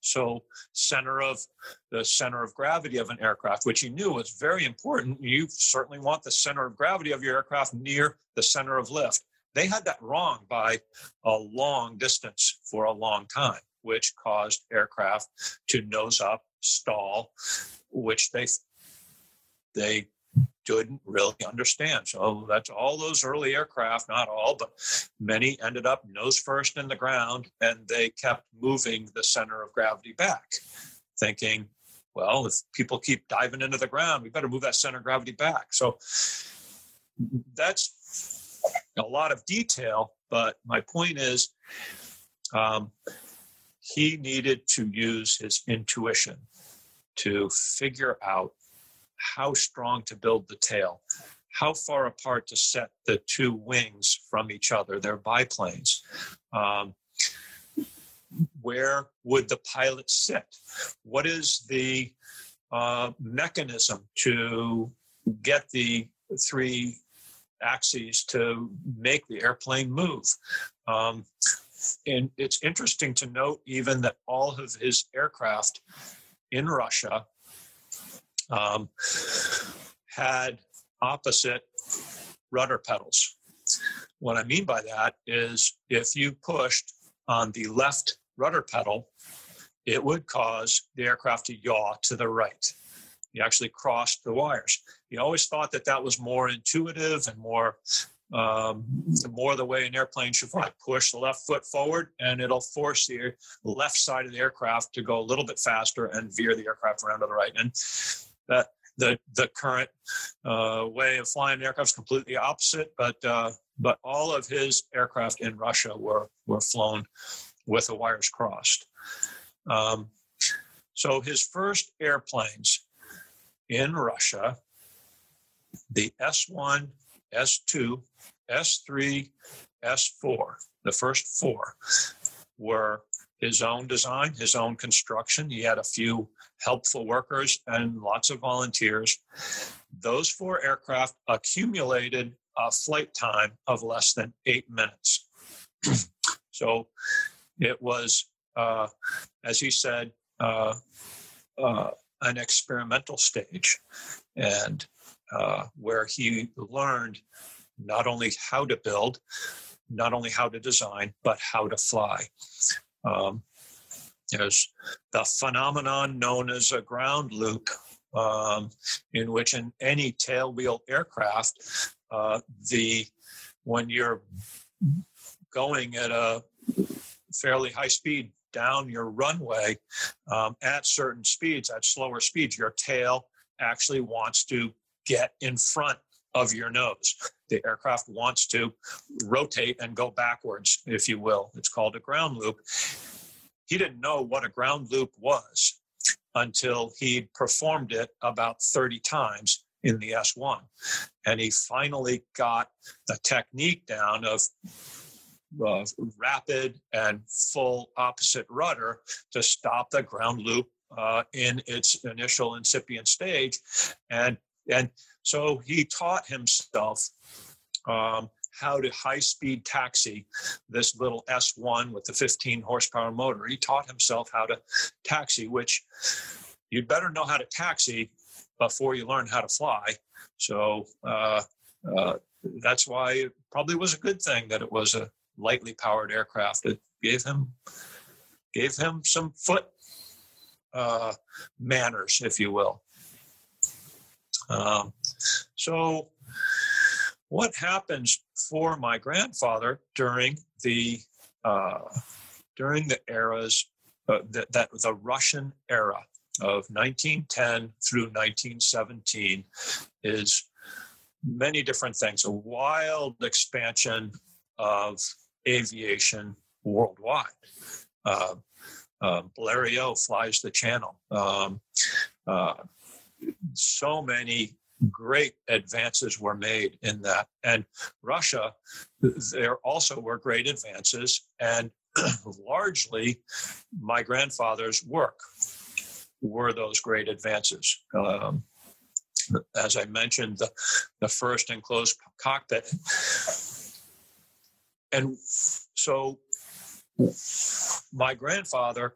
so center of the center of gravity of an aircraft, which he knew was very important. You certainly want the center of gravity of your aircraft near the center of lift. They had that wrong by a long distance for a long time, which caused aircraft to nose up, stall, which they they didn't really understand. So that's all those early aircraft, not all, but many ended up nose first in the ground, and they kept moving the center of gravity back, thinking, well, if people keep diving into the ground, we better move that center of gravity back. So that's a lot of detail, but my point is um, he needed to use his intuition to figure out how strong to build the tail, how far apart to set the two wings from each other, their biplanes. Um, where would the pilot sit? What is the uh, mechanism to get the three axes to make the airplane move? Um, and it's interesting to note even that all of his aircraft in Russia Um, had opposite rudder pedals. What I mean by that is if you pushed on the left rudder pedal, it would cause the aircraft to yaw to the right. You actually crossed the wires. You always thought that that was more intuitive and more um, more the way an airplane should fly. Push the left foot forward and it'll force the left side of the aircraft to go a little bit faster and veer the aircraft around to the right. And That the the current uh, way of flying aircraft is completely opposite, but uh, but all of his aircraft in Russia were were flown with the wires crossed. Um, so his first airplanes in Russia, the S one, S two, S three, S four, the first four were his own design, his own construction. He had a few helpful workers and lots of volunteers. Those four aircraft accumulated a flight time of less than eight minutes. So it was, uh, as he said, uh, uh, an experimental stage, and uh, where he learned not only how to build, not only how to design, but how to fly. Um, there's the phenomenon known as a ground loop, um, in which in any tailwheel aircraft, uh, the when you're going at a fairly high speed down your runway, um, at certain speeds, at slower speeds, your tail actually wants to get in front of your nose. The aircraft wants to rotate and go backwards, if you will. It's called a ground loop. He didn't know what a ground loop was until he performed it about thirty times in the S one. And he finally got the technique down of uh, rapid and full opposite rudder to stop the ground loop uh, in its initial incipient stage. And And so he taught himself um, how to high-speed taxi this little S one with the fifteen horsepower motor. He taught himself how to taxi, which you'd better know how to taxi before you learn how to fly. So uh, uh, that's why it probably was a good thing that it was a lightly powered aircraft. It gave him gave him some foot uh, manners, if you will. Um, so what happens for my grandfather during the, uh, during the eras, uh, that, that the Russian era of nineteen ten through nineteen seventeen is many different things, a wild expansion of aviation worldwide. Uh, uh, Blériot flies the channel. Um, uh, so many great advances were made in that. And Russia, there also were great advances, and largely my grandfather's work were those great advances. Um, as I mentioned, the, the first enclosed cockpit. And so my grandfather,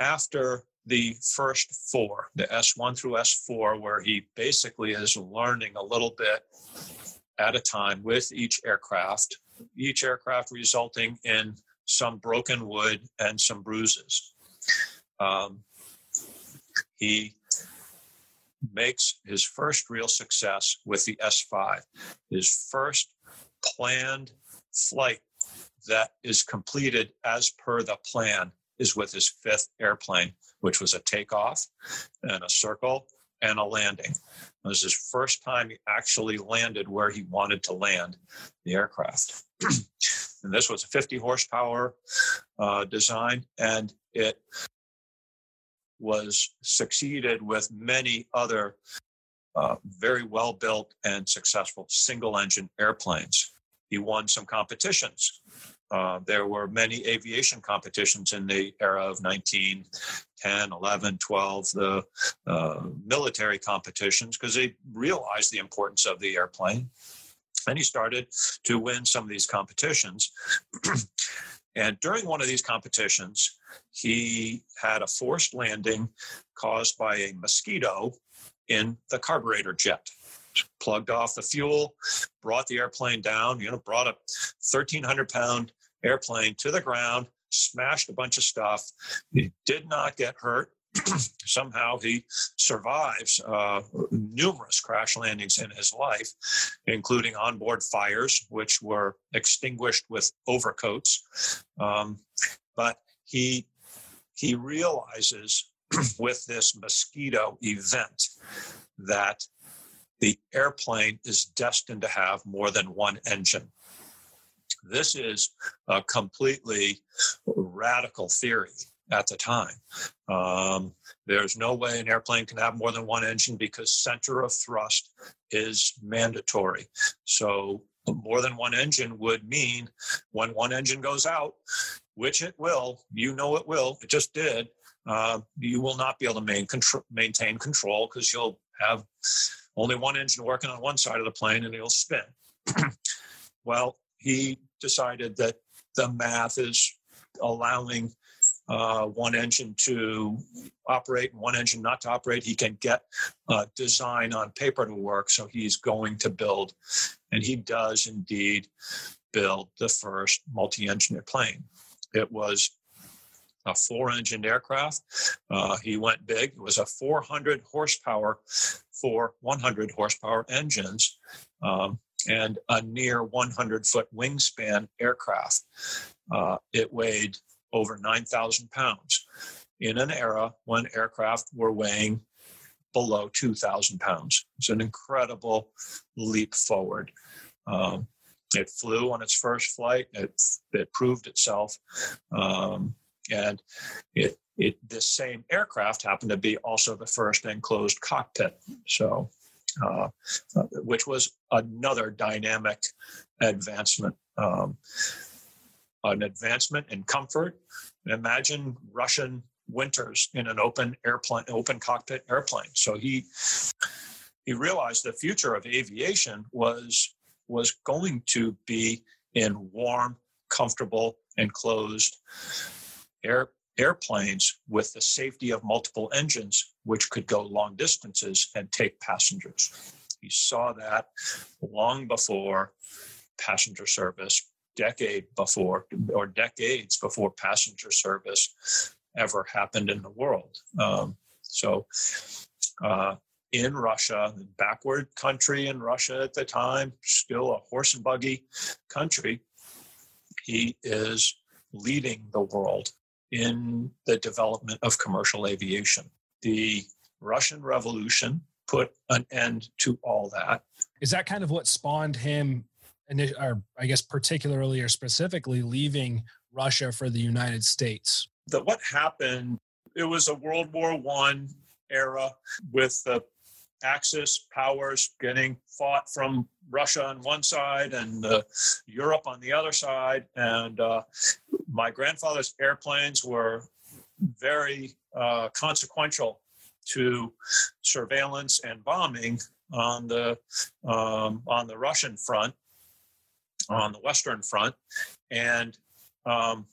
after the first four, the S one through S four, where he basically is learning a little bit at a time with each aircraft, each aircraft resulting in some broken wood and some bruises. Um, he makes his first real success with the S five, his first planned flight that is completed as per the plan is with his fifth airplane, which was a takeoff and a circle and a landing. It was his first time he actually landed where he wanted to land the aircraft. And this was a fifty horsepower uh, design, and it was succeeded with many other uh, very well-built and successful single-engine airplanes. He won some competitions. Uh, there were many aviation competitions in the era of nineteen ten, eleven, twelve, the uh, military competitions, because they realized the importance of the airplane. And he started to win some of these competitions. And during one of these competitions, he had a forced landing caused by a mosquito in the carburetor jet. Plugged off the fuel, brought the airplane down, you know, brought a thirteen hundred pound airplane to the ground, smashed a bunch of stuff. He did not get hurt. Somehow he survives uh, numerous crash landings in his life, including onboard fires, which were extinguished with overcoats. Um, but he he realizes with this mosquito event that the airplane is destined to have more than one engine. This is a completely radical theory at the time. Um, there's no way an airplane can have more than one engine because center of thrust is mandatory. So more than one engine would mean when one engine goes out, which it will, you know it will, it just did, uh, you will not be able to main contr- maintain control because you'll have only one engine working on one side of the plane and it'll spin. Well, he decided that the math is allowing uh, one engine to operate and one engine not to operate. He can get uh, design on paper to work, so he's going to build. And he does indeed build the first multi-engine plane. It was a four-engine aircraft. Uh, he went big. It was a four hundred horsepower for one hundred horsepower engines um, and a near one hundred foot wingspan aircraft. Uh, it weighed over nine thousand pounds in an era when aircraft were weighing below two thousand pounds. It's an incredible leap forward. Um, it flew on its first flight. It, it proved itself. Um, And it, it, this same aircraft happened to be also the first enclosed cockpit, so uh, which was another dynamic advancement, um, an advancement in comfort. Imagine Russian winters in an open airplane, open cockpit airplane. So he he realized the future of aviation was was going to be in warm, comfortable, enclosed Air, airplanes with the safety of multiple engines, which could go long distances and take passengers. He saw that long before passenger service, decade before, or decades before passenger service ever happened in the world. Um, so uh, in Russia, backward country in Russia at the time, still a horse and buggy country, he is leading the world in the development of commercial aviation. The Russian Revolution put an end to all that. Is that kind of what spawned him, or I guess particularly or specifically leaving Russia for the United States? That what happened, it was a World War One era with the Axis powers getting fought from Russia on one side and uh, Europe on the other side. And uh, my grandfather's airplanes were very uh, consequential to surveillance and bombing on the um, on the Russian front, on the Western front. And um,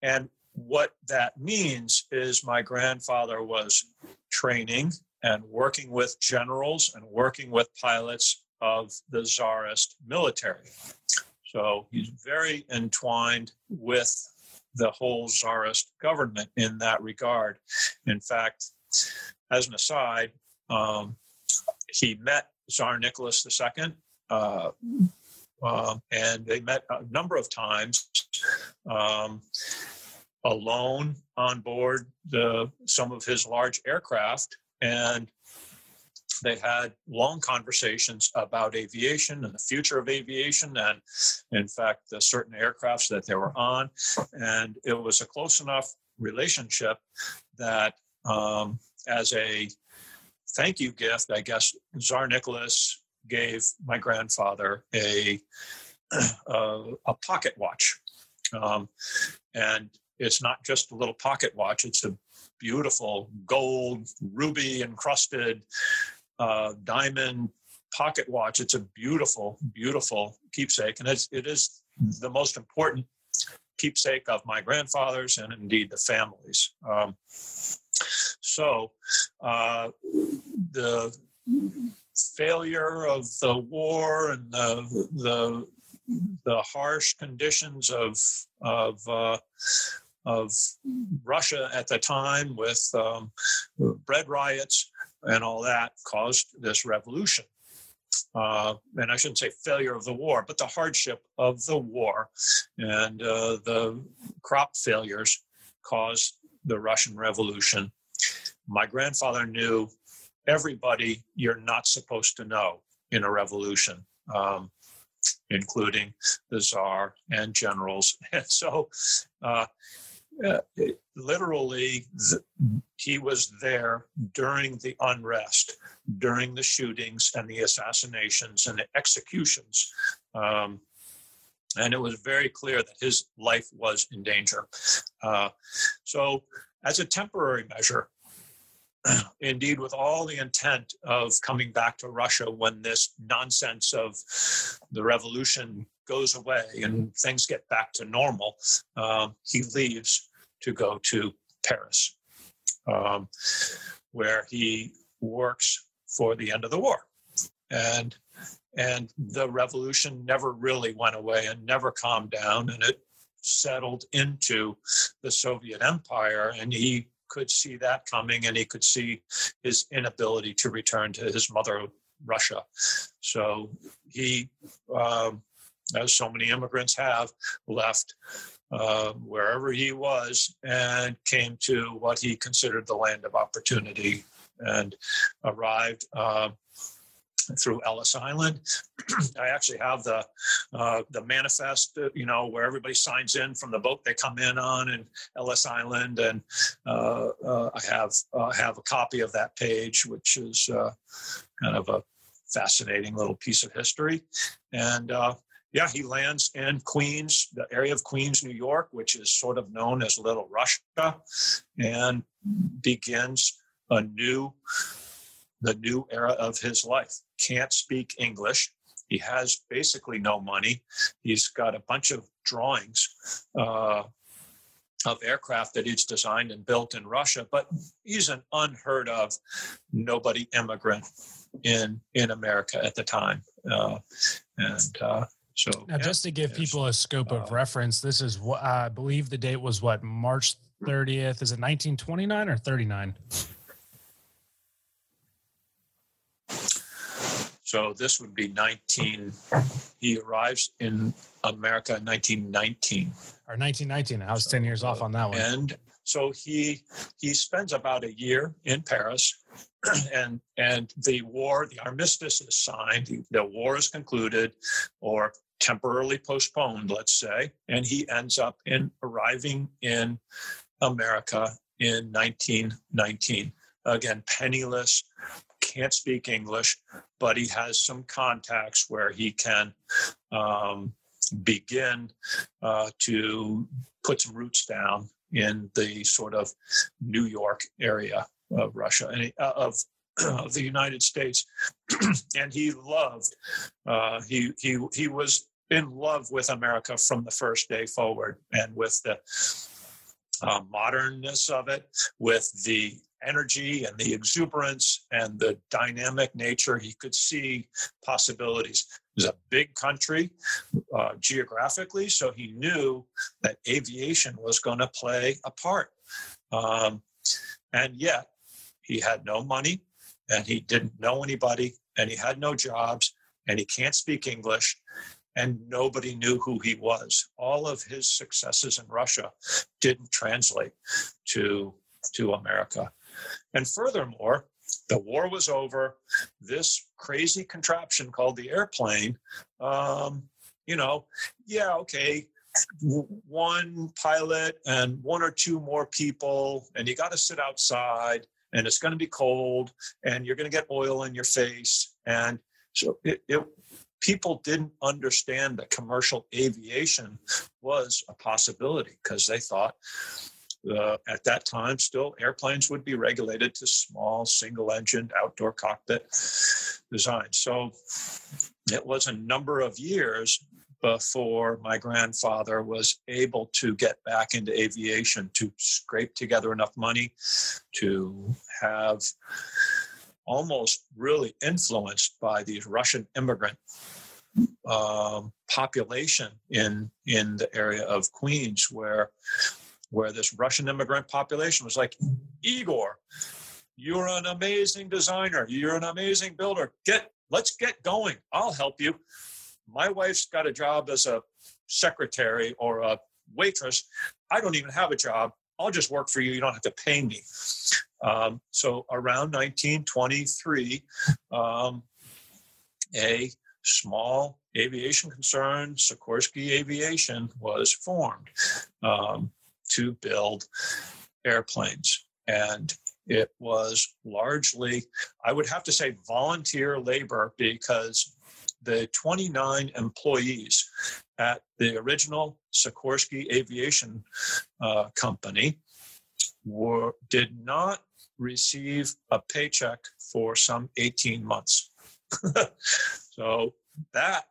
and what that means is my grandfather was training and working with generals and working with pilots of the czarist military. So he's very entwined with the whole czarist government in that regard. In fact, as an aside, um, he met Tsar Nicholas the Second, uh, uh, and they met a number of times um, alone on board the, some of his large aircraft. And they had long conversations about aviation and the future of aviation, and, in fact, the certain aircrafts that they were on. And it was a close enough relationship that um, as a thank you gift, I guess, Tsar Nicholas gave my grandfather a, a, a pocket watch. Um, and it's not just a little pocket watch. It's a beautiful gold, ruby encrusted uh, diamond pocket watch. It's a beautiful, beautiful keepsake. And it's, it is the most important keepsake of my grandfather's and indeed the family's. Um, so uh, the failure of the war and the, the, the harsh conditions of, of, uh, of Russia at the time with um, bread riots and all that caused this revolution. Uh, and I shouldn't say failure of the war, but the hardship of the war and uh, the crop failures caused the Russian Revolution. My grandfather knew everybody you're not supposed to know in a revolution, um, including the Tsar and generals. And so, uh, Uh, it, literally, th- he was there during the unrest, during the shootings and the assassinations and the executions. Um, and it was very clear that his life was in danger. Uh, so as a temporary measure, indeed, with all the intent of coming back to Russia when this nonsense of the revolution goes away and things get back to normal, um, he leaves to go to Paris, um, where he works for the end of the war. And and the revolution never really went away and never calmed down, and it settled into the Soviet Empire, and he could see that coming, and he could see his inability to return to his mother, Russia. So he, um, as so many immigrants have, left uh, wherever he was and came to what he considered the land of opportunity, and arrived uh, through Ellis Island. I actually have the uh, the manifest, you know, where everybody signs in from the boat they come in on in Ellis Island, and uh, uh, I have uh, have a copy of that page, which is uh, kind of a fascinating little piece of history. And uh, yeah, he lands in Queens, the area of Queens, New York, which is sort of known as Little Russia, and begins a new the new era of his life. Can't speak English. He has basically no money. He's got a bunch of drawings uh, of aircraft that he's designed and built in Russia, but he's an unheard of nobody immigrant in in America at the time. Uh, and uh, so now, yeah, just to give people a scope of uh, reference, this is what I believe the date was. What, March thirtieth? Is it nineteen twenty-nine or thirty-nine? So this would be nineteen. He arrives in America in nineteen nineteen. Or nineteen nineteen. I was so, ten years off on that one. And so he he spends about a year in Paris, and and the war, the armistice is signed, the war is concluded, or temporarily postponed, let's say, and he ends up in arriving in America in nineteen nineteen. Again, penniless, can't speak English, but he has some contacts where he can um, begin uh, to put some roots down in the sort of New York area of Russia, and uh, of, of the United States. And he loved, uh, he he he was in love with America from the first day forward, and with the uh, modernness of it, with the energy and the exuberance and the dynamic nature. He could see possibilities. It was a big country uh, geographically, so he knew that aviation was going to play a part. Um, and yet, he had no money, and he didn't know anybody, and he had no jobs, and he can't speak English, and nobody knew who he was. All of his successes in Russia didn't translate to, to America. And furthermore, the war was over. This crazy contraption called the airplane, um, you know, yeah, okay, one pilot and one or two more people, and you got to sit outside, and it's going to be cold, and you're going to get oil in your face. And so it, it, people didn't understand that commercial aviation was a possibility, because they thought, Uh, at that time, still, airplanes would be regulated to small, single-engine, outdoor cockpit design. So it was a number of years before my grandfather was able to get back into aviation, to scrape together enough money to have almost really influenced by these Russian immigrant um, population in in the area of Queens, where... where this Russian immigrant population was like, Igor, you're an amazing designer. You're an amazing builder. Get, let's get going. I'll help you. My wife's got a job as a secretary or a waitress. I don't even have a job. I'll just work for you. You don't have to pay me. Um, so around nineteen twenty-three, um, a small aviation concern, Sikorsky Aviation, was formed. Um, to build airplanes. And it was largely, I would have to say, volunteer labor, because the twenty-nine employees at the original Sikorsky Aviation uh, company were, did not receive a paycheck for some eighteen months. So that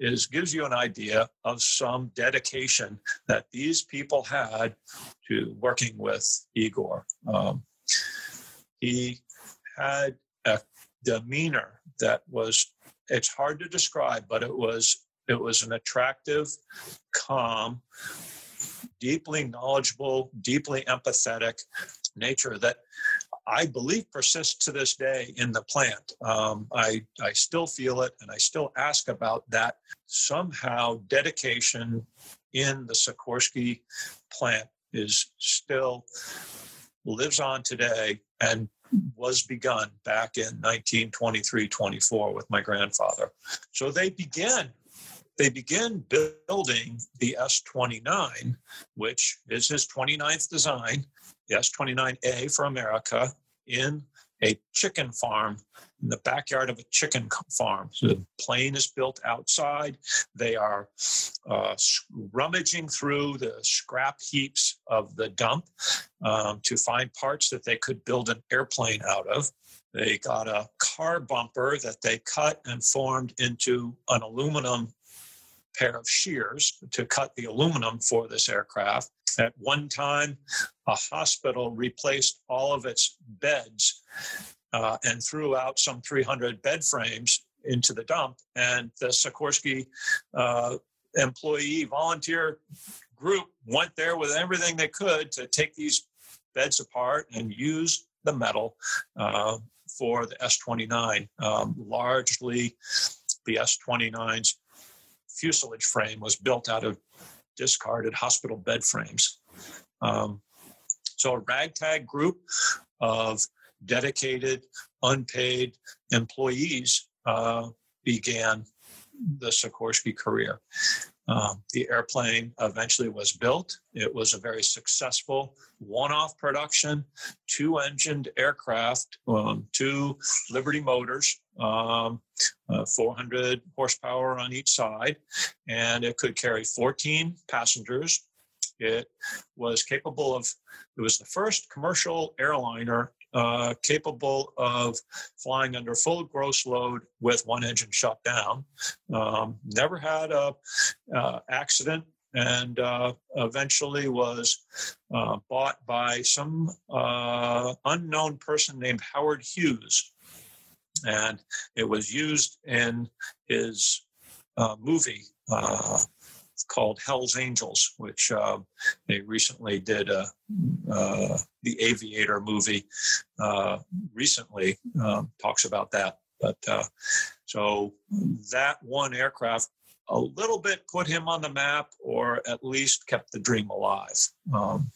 is gives you an idea of some dedication that these people had to working with Igor. Um, he had a demeanor that was, it's hard to describe, but it was, it was an attractive, calm, deeply knowledgeable, deeply empathetic nature that I believe persists to this day in the plant. Um, I, I still feel it, and I still ask about that somehow dedication in the Sikorsky plant is still lives on today, and was begun back in nineteen twenty-three twenty-four with my grandfather. So they began They begin building the S twenty-nine, which is his twenty-ninth design, the S twenty-nine A for America, in a chicken farm, in the backyard of a chicken farm. So the plane is built outside. They are uh, rummaging through the scrap heaps of the dump um, to find parts that they could build an airplane out of. They got a car bumper that they cut and formed into an aluminum pair of shears to cut the aluminum for this aircraft. At one time, a hospital replaced all of its beds uh, and threw out some three hundred bed frames into the dump. And the Sikorsky uh, employee volunteer group went there with everything they could to take these beds apart and use the metal uh, for the S twenty-nine. Um, largely, the S twenty-nine's fuselage frame was built out of discarded hospital bed frames. Um, so a ragtag group of dedicated, unpaid employees uh, began the Sikorsky career. Um, the airplane eventually was built. It was a very successful one-off production, two-engined aircraft, um, two Liberty motors, um, uh, four hundred horsepower on each side, and it could carry fourteen passengers. It was capable of, it was the first commercial airliner uh, capable of flying under full gross load with one engine shut down. Um, never had a uh, accident, and uh, eventually was uh, bought by some uh, unknown person named Howard Hughes. And it was used in his uh, movie, uh, called Hell's Angels, which uh, they recently did uh, uh, the Aviator movie uh, recently um, talks about that. But uh, so that one aircraft a little bit put him on the map, or at least kept the dream alive. Um,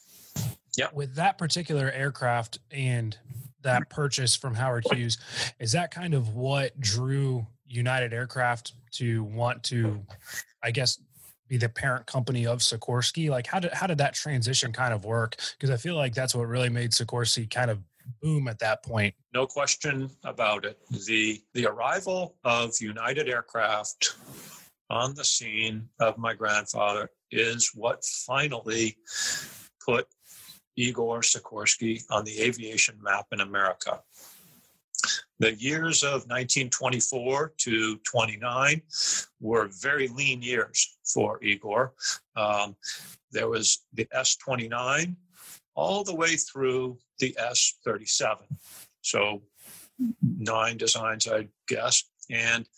yeah. With that particular aircraft and that purchase from Howard Hughes, is that kind of what drew United Aircraft to want to, I guess, be the parent company of Sikorsky? Like, how did how did that transition kind of work? Because I feel like that's what really made Sikorsky kind of boom at that point. No question about it. The the arrival of United Aircraft on the scene of my grandfather is what finally put Igor Sikorsky on the aviation map in America. The years of nineteen twenty-four to twenty-nine were very lean years for Igor. Um, there was the S twenty-nine all the way through the S thirty-seven. So nine designs, I guess. And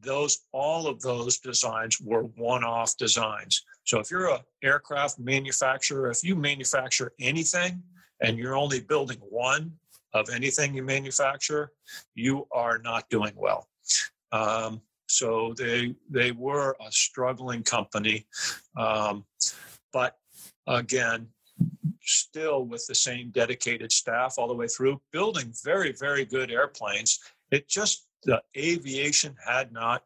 those, all of those designs were one-off designs. So if you're an aircraft manufacturer, if you manufacture anything and you're only building one of anything you manufacture, you are not doing well. Um, so they they were a struggling company, um, but again, still with the same dedicated staff all the way through, building very, very good airplanes. It just, the aviation had not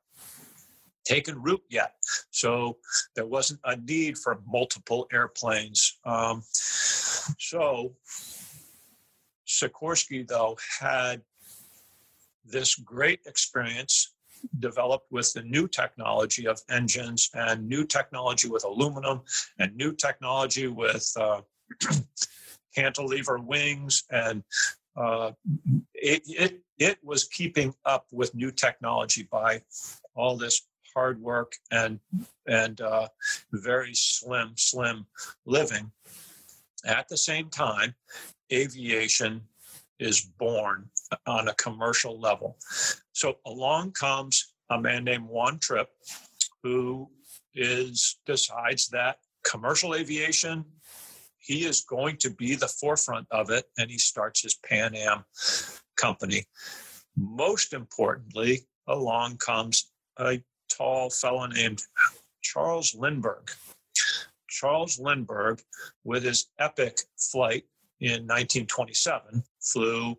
taken root yet. So there wasn't a need for multiple airplanes. Um, so... Sikorsky, though, had this great experience developed with the new technology of engines, and new technology with aluminum, and new technology with uh, cantilever wings, and uh, it, it it was keeping up with new technology by all this hard work and and uh, very slim slim living. At the same time, aviation is born on a commercial level. So along comes a man named Juan Tripp, who is decides that commercial aviation, he is going to be the forefront of it, and he starts his Pan Am company. Most importantly, along comes a tall fellow named Charles Lindbergh. Charles Lindbergh, with his epic flight in nineteen twenty-seven, flew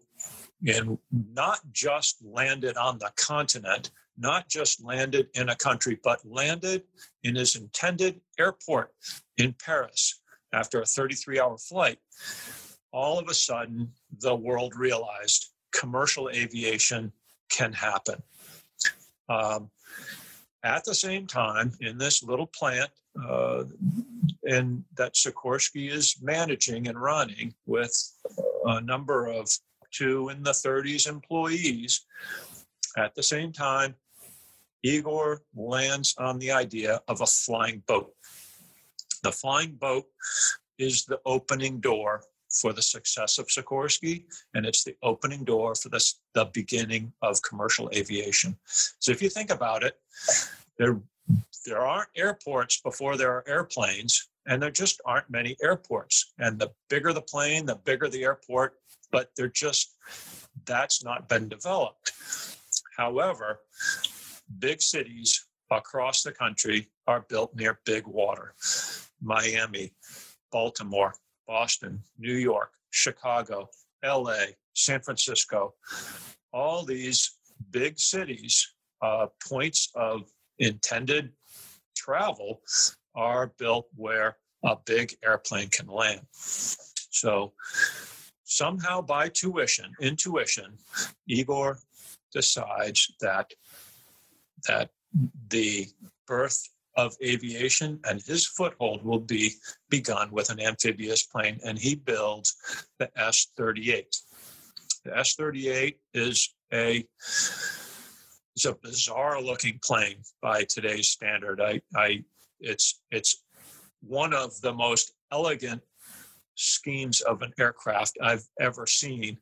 and not just landed on the continent, not just landed in a country, but landed in his intended airport in Paris after a thirty-three hour flight. All of a sudden, the world realized commercial aviation can happen. Um, At the same time, in this little plant uh, and that Sikorsky is managing and running with a number of two in the thirties employees, at the same time, Igor lands on the idea of a flying boat. The flying boat is the opening door for the success of Sikorsky, and it's the opening door for the, the beginning of commercial aviation. So if you think about it, there, there aren't airports before there are airplanes, and there just aren't many airports. And the bigger the plane, the bigger the airport, but they're just, that's not been developed. However, big cities across the country are built near big water. Miami, Baltimore, Boston, New York, Chicago, L A, San Francisco, all these big cities, uh, points of intended travel are built where a big airplane can land. So somehow by tuition, intuition, Igor decides that that the birth of aviation and his foothold will be begun with an amphibious plane, and he builds the S thirty-eight. The S thirty-eight is a it's a bizarre-looking plane by today's standard. I, I, it's it's one of the most elegant schemes of an aircraft I've ever seen,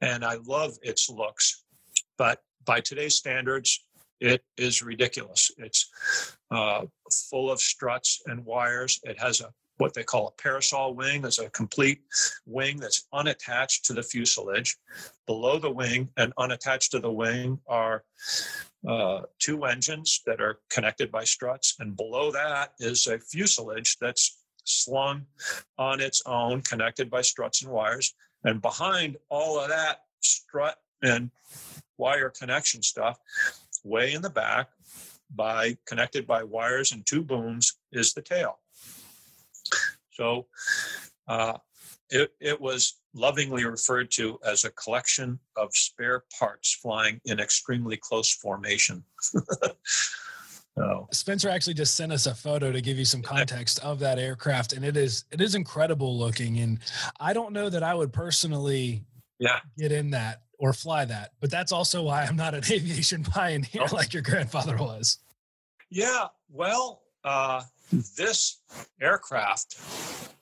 and I love its looks. But by today's standards, it is ridiculous. It's uh, full of struts and wires. It has a what they call a parasol wing. It's a complete wing that's unattached to the fuselage. Below the wing and unattached to the wing are uh, two engines that are connected by struts. And below that is a fuselage that's slung on its own, connected by struts and wires. And behind all of that strut and wire connection stuff, way in the back, by connected by wires and two booms, is the tail. So uh, it, it was lovingly referred to as a collection of spare parts flying in extremely close formation. So. Spencer actually just sent us a photo to give you some context of that aircraft, and it is it is incredible looking. And I don't know that I would personally yeah. get in that or fly that, but that's also why I'm not an aviation pioneer oh. like your grandfather was. Yeah, well, uh, this aircraft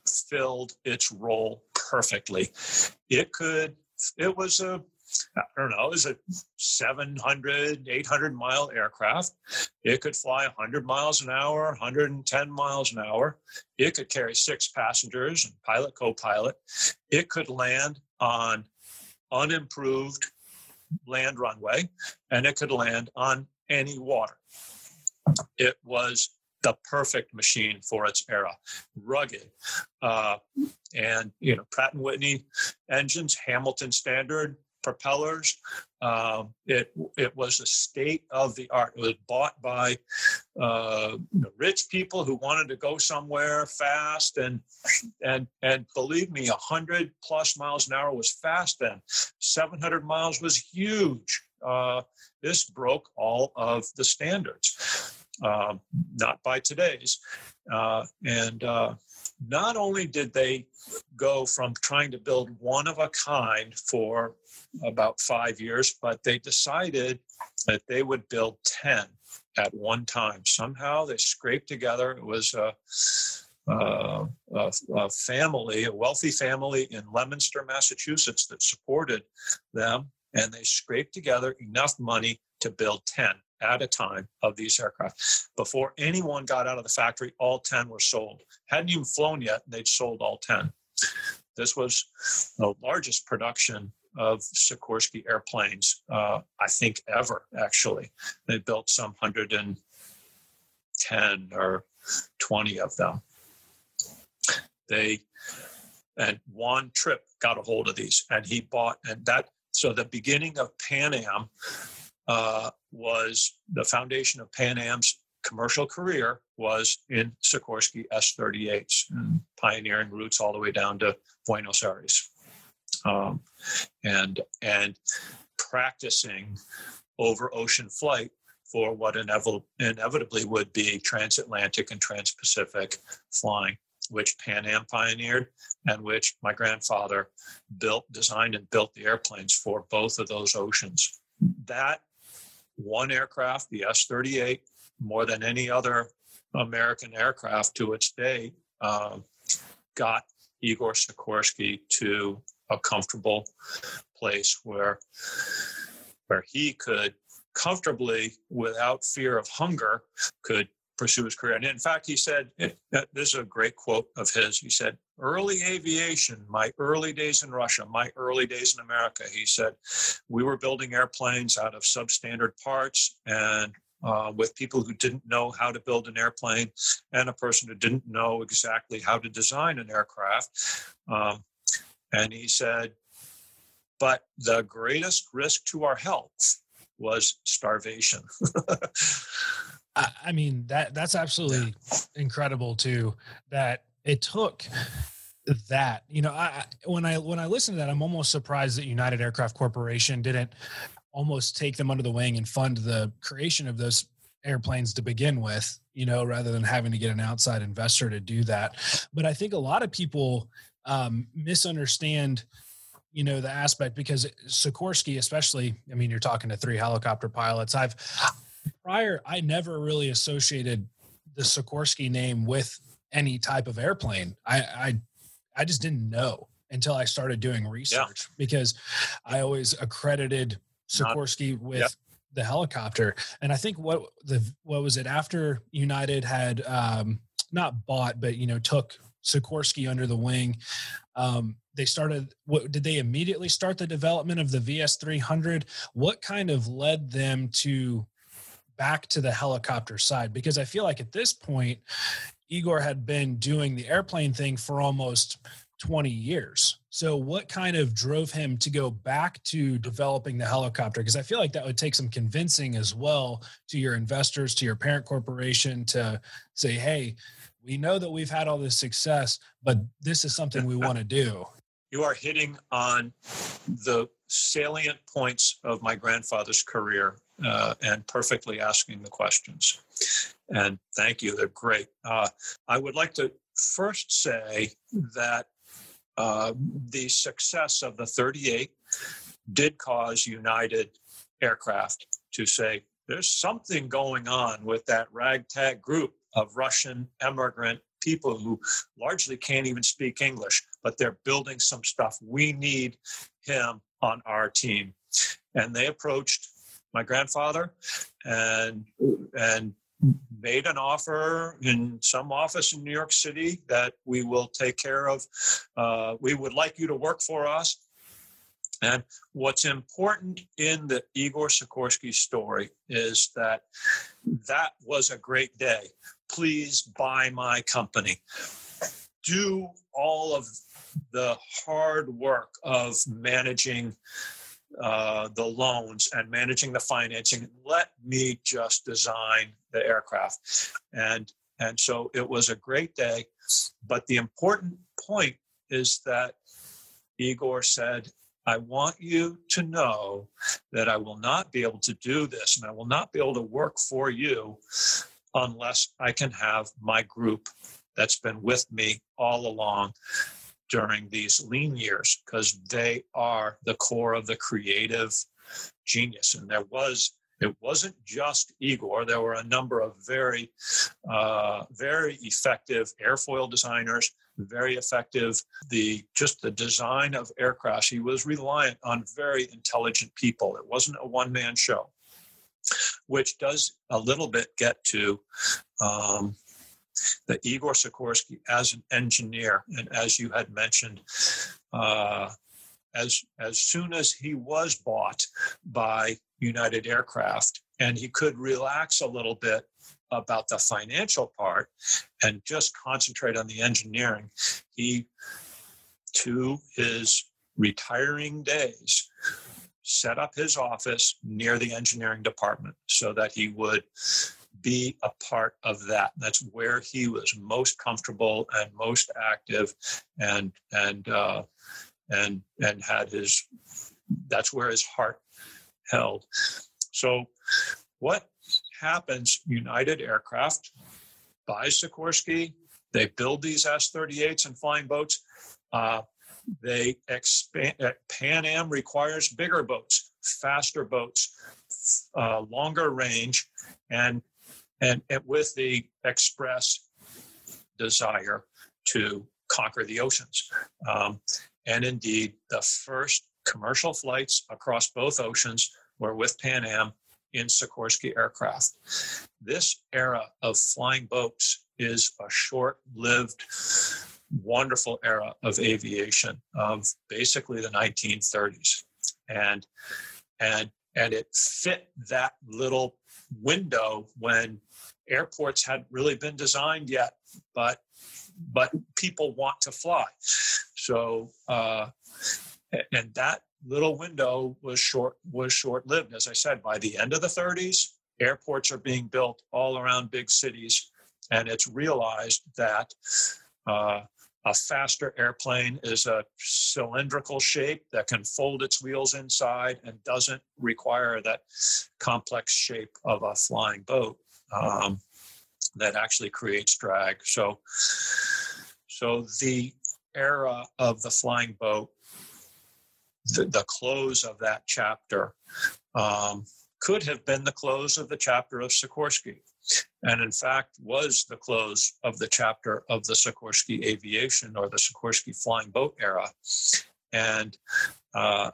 filled its role perfectly. It could, it was a, I don't know, it was a seven hundred, eight hundred mile aircraft. It could fly one hundred miles an hour, one hundred ten miles an hour. It could carry six passengers and pilot, co-pilot. It could land on unimproved land runway, and it could land on any water. It was the perfect machine for its era. Rugged. Uh, and, you know, Pratt and Whitney engines, Hamilton standard propellers. Uh, it it was a state of the art. It was bought by uh, rich people who wanted to go somewhere fast, and and and believe me, one hundred plus miles an hour was fast then. seven hundred miles was huge. Uh, this broke all of the standards, um, not by today's. Uh, and uh, not only did they go from trying to build one of a kind for about five years, but they decided that they would build ten at one time. Somehow they scraped together. It was a, a, a family, a wealthy family in Leominster, Massachusetts, that supported them, and they scraped together enough money to build ten at a time of these aircraft. Before anyone got out of the factory, all ten were sold. Hadn't even flown yet, and they'd sold all ten. This was the largest production of Sikorsky airplanes, uh, I think ever, actually. They built some one hundred ten or twenty of them. They, and Juan Tripp got a hold of these, and he bought, and that, so the beginning of Pan Am uh, was, the foundation of Pan Am's commercial career was in Sikorsky S thirty-eights, mm. pioneering routes all the way down to Buenos Aires. Um, and and practicing over ocean flight for what inev- inevitably would be transatlantic and transpacific flying, which Pan Am pioneered, and which my grandfather built, designed, and built the airplanes for both of those oceans. That one aircraft, the S thirty-eight, more than any other American aircraft to its day, uh, got Igor Sikorsky to a comfortable place where where he could comfortably, without fear of hunger, could pursue his career. And in fact, he said, this is a great quote of his, he said, early aviation, my early days in Russia, my early days in America, he said, we were building airplanes out of substandard parts and uh, with people who didn't know how to build an airplane and a person who didn't know exactly how to design an aircraft. Um, And he said, But the greatest risk to our health was starvation. I, I mean, that that's absolutely incredible too, that it took that, you know, I, when I, when I listen to that, I'm almost surprised that United Aircraft Corporation didn't almost take them under the wing and fund the creation of those airplanes to begin with, you know, rather than having to get an outside investor to do that. But I think a lot of people um, misunderstand, you know, the aspect, because Sikorsky, especially, I mean, you're talking to three helicopter pilots. I've prior, I never really associated the Sikorsky name with any type of airplane. I, I, I just didn't know until I started doing research, yeah. because I always accredited Sikorsky with yeah. the helicopter. And I think what the, what was it after United had um, not bought, but, you know, took Sikorsky under the wing. Um, they started, what did they immediately start the development of the V S three hundred? What kind of led them to back to the helicopter side? Because I feel like at this point, Igor had been doing the airplane thing for almost twenty years. So what kind of drove him to go back to developing the helicopter? Because I feel like that would take some convincing as well to your investors, to your parent corporation, to say, hey, we know that we've had all this success, but this is something we want to do. You are hitting on the salient points of my grandfather's career uh, and perfectly asking the questions. And thank you. They're great. Uh, I would like to first say that uh, the success of the thirty-eight did cause United Aircraft to say, there's something going on with that ragtag group of Russian immigrant people who largely can't even speak English, but they're building some stuff. We need him on our team. And they approached my grandfather and and made an offer in some office in New York City that we will take care of. Uh, we would like you to work for us. And what's important in the Igor Sikorsky story is that that was a great day. Please buy my company. Do all of the hard work of managing uh, the loans and managing the financing. Let me just design the aircraft. And, and so it was a great day. But the important point is that Igor said, I want you to know that I will not be able to do this and I will not be able to work for you unless I can have my group that's been with me all along during these lean years, because they are the core of the creative genius. And there was, it wasn't just Igor. There were a number of very, uh, very effective airfoil designers, very effective. The just the design of aircraft, he was reliant on very intelligent people. It wasn't a one-man show, which does a little bit get to um, the Igor Sikorsky as an engineer. And as you had mentioned, uh, as as soon as he was bought by United Aircraft and he could relax a little bit about the financial part and just concentrate on the engineering, he, to his retiring days, set up his office near the engineering department so that he would be a part of that. That's where he was most comfortable and most active, and and uh, and and had his. That's where his heart held. So, what happens? United Aircraft buys Sikorsky. They build these S thirty-eights and flying boats. Uh, they expand. Pan Am requires bigger boats, faster boats, uh, longer range, and, and and with the express desire to conquer the oceans. Um, and indeed, the first commercial flights across both oceans were with Pan Am in Sikorsky aircraft. This era of flying boats is a short-lived, wonderful era of aviation of basically the nineteen thirties. And, and, and it fit that little window when airports hadn't really been designed yet, but, but people want to fly. So, uh, and that, little window was short was short-lived. As I said, by the end of the thirties, airports are being built all around big cities, and it's realized that uh, a faster airplane is a cylindrical shape that can fold its wheels inside and doesn't require that complex shape of a flying boat um, that actually creates drag. So, so the era of the flying boat, the, the close of that chapter, um, could have been the close of the chapter of Sikorsky, and in fact was the close of the chapter of the Sikorsky Aviation or the Sikorsky flying boat era. And uh,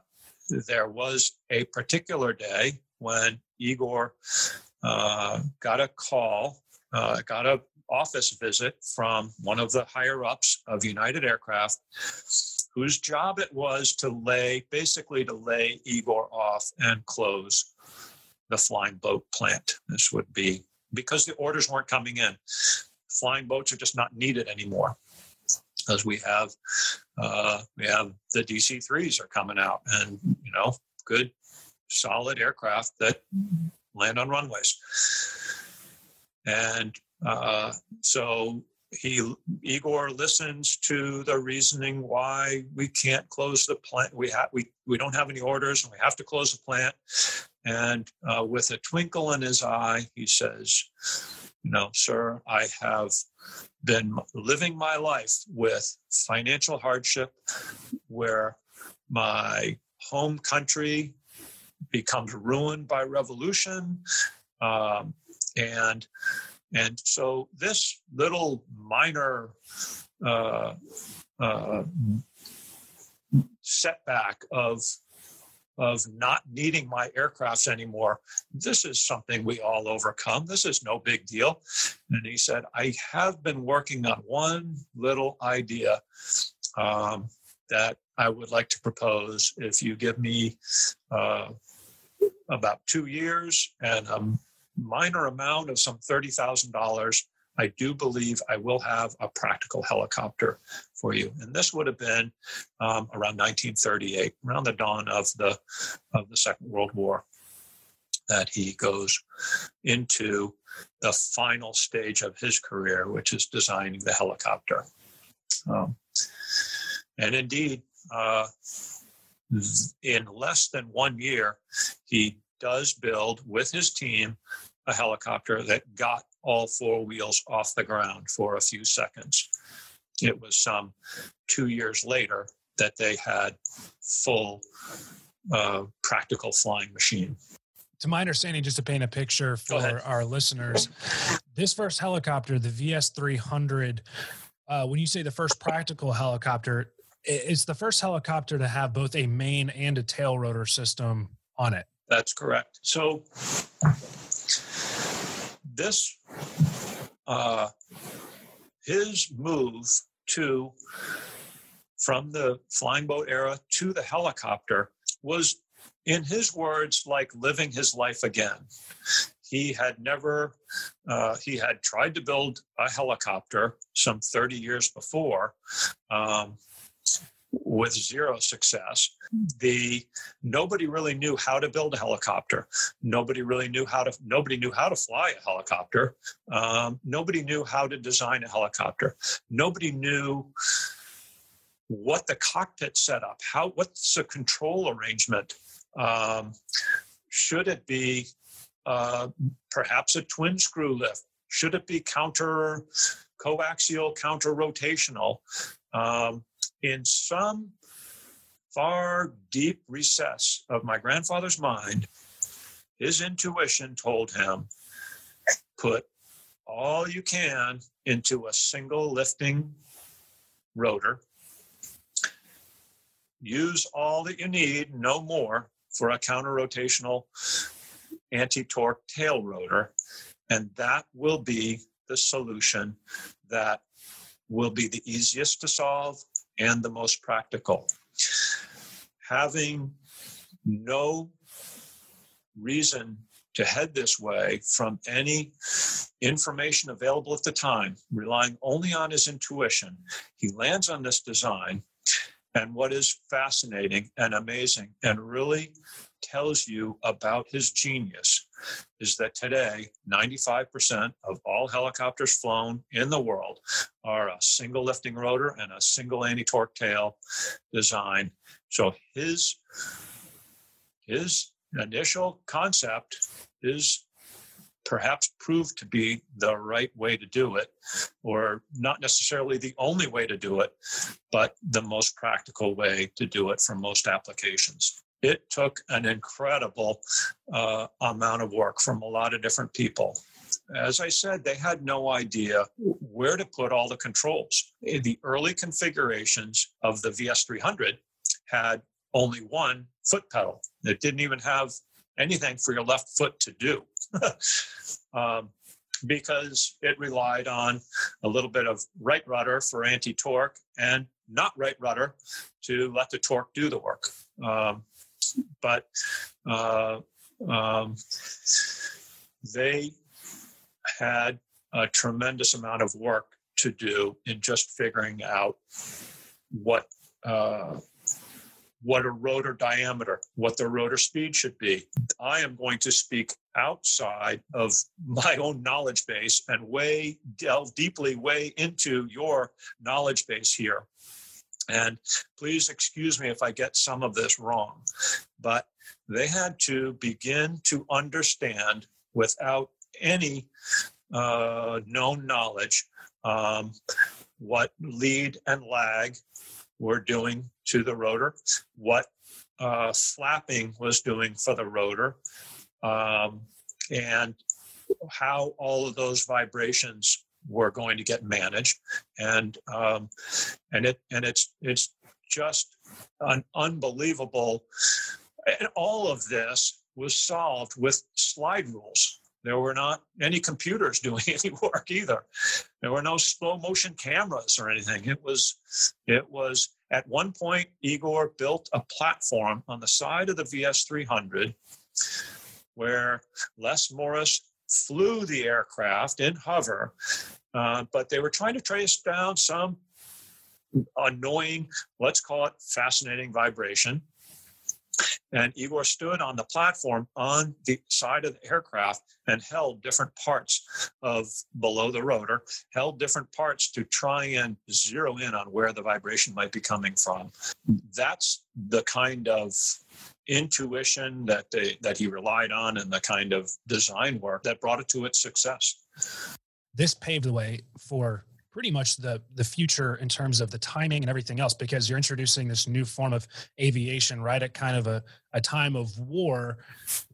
there was a particular day when Igor uh, got a call, uh, got an office visit from one of the higher-ups of United Aircraft, whose job it was to lay, basically to lay Igor off and close the flying boat plant. This would be because the orders weren't coming in. Flying boats are just not needed anymore, because we have uh, we have the D C threes are coming out, and you know, good solid aircraft that land on runways. And uh, so he Igor listens to the reasoning why we can't close the plant. We have we we don't have any orders, and we have to close the plant. And uh, with a twinkle in his eye, he says, you know, sir, I have been living my life with financial hardship where my home country becomes ruined by revolution. Um, and and so this little minor uh, uh, setback of of not needing my aircrafts anymore, this is something we all overcome. This is no big deal. And he said, I have been working on one little idea um, that I would like to propose. If you give me uh, about two years and a minor amount of some thirty thousand dollars, I do believe I will have a practical helicopter for you. And this would have been um, around nineteen thirty-eight, around the dawn of the of the Second World War, that he goes into the final stage of his career, which is designing the helicopter. Um, and indeed, uh, in less than one year, he does build with his team a helicopter that got all four wheels off the ground for a few seconds. It was some two years later that they had full uh, practical flying machine. To my understanding, just to paint a picture for our listeners, this first helicopter, the V S three hundred, uh, when you say the first practical helicopter, it's the first helicopter to have both a main and a tail rotor system on it. That's correct. So This, uh, his move to, from the flying boat era to the helicopter was, in his words, like living his life again. He had never, uh, he had tried to build a helicopter some thirty years before, um, with zero success. The nobody really knew how to build a helicopter. Nobody really knew how to, nobody knew how to fly a helicopter. Um, nobody knew how to design a helicopter. Nobody knew what the cockpit setup, how, what's the control arrangement? Um, should it be uh, perhaps a twin screw lift? Should it be counter coaxial, counter rotational? Um, In some far deep recess of my grandfather's mind, his intuition told him, put all you can into a single lifting rotor, use all that you need, no more, for a counter-rotational anti-torque tail rotor, and that will be the solution that will be the easiest to solve and the most practical. Having no reason to head this way from any information available at the time, relying only on his intuition, he lands on this design, And what is fascinating and amazing and really tells you about his genius is that today, ninety-five percent of all helicopters flown in the world are a single lifting rotor and a single anti-torque tail design. So his, his initial concept is perhaps proved to be the right way to do it, or not necessarily the only way to do it, but the most practical way to do it for most applications. It took an incredible uh, amount of work from a lot of different people. As I said, they had no idea where to put all the controls. The early configurations of the V S three hundred had only one foot pedal. It didn't even have anything for your left foot to do um, because it relied on a little bit of right rudder for anti-torque and not right rudder to let the torque do the work. Um, but uh, um, they had a tremendous amount of work to do in just figuring out what uh, what a rotor diameter, what the rotor speed should be. I am going to speak outside of my own knowledge base and way delve deeply way into your knowledge base here. And please excuse me if I get some of this wrong, but they had to begin to understand without any uh, known knowledge um, what lead and lag were doing to the rotor, what uh, flapping was doing for the rotor, um, and how all of those vibrations were going to get managed. And um, and it and it's it's just an unbelievable. And all of this was solved with slide rules. There were not any computers doing any work either. There were no slow motion cameras or anything. It was it was at one point Igor built a platform on the side of the V S three hundred where Les Morris flew the aircraft in hover, uh, but they were trying to trace down some annoying, let's call it fascinating vibration. And Igor stood on the platform on the side of the aircraft and held different parts of below the rotor, held different parts to try and zero in on where the vibration might be coming from. That's the kind of intuition that they, that he relied on, and the kind of design work that brought it to its success. This paved the way for pretty much the the future in terms of the timing and everything else, because you're introducing this new form of aviation right at kind of a, a time of war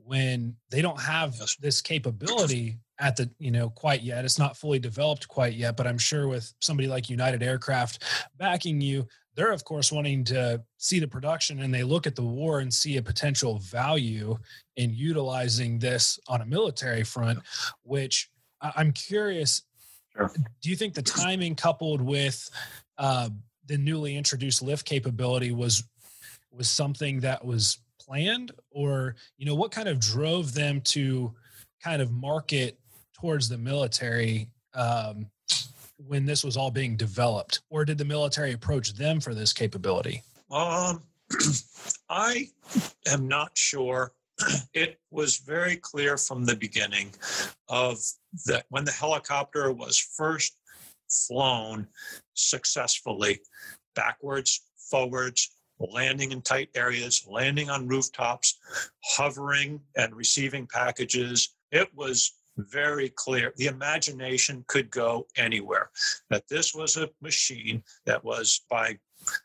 when they don't have this capability at the, you know, quite yet. It's not fully developed quite yet, but I'm sure with somebody like United Aircraft backing you, they're of course wanting to see the production, and they look at the war and see a potential value in utilizing this on a military front, which I'm curious. Sure. Do you think the timing coupled with uh, the newly introduced lift capability was was something that was planned, or, you know, what kind of drove them to kind of market towards the military um, when this was all being developed, or did the military approach them for this capability? Um, I am not sure. It was very clear from the beginning of that when the helicopter was first flown successfully, backwards, forwards, landing in tight areas, landing on rooftops, hovering and receiving packages, it was very clear. The imagination could go anywhere. That this was a machine that was, by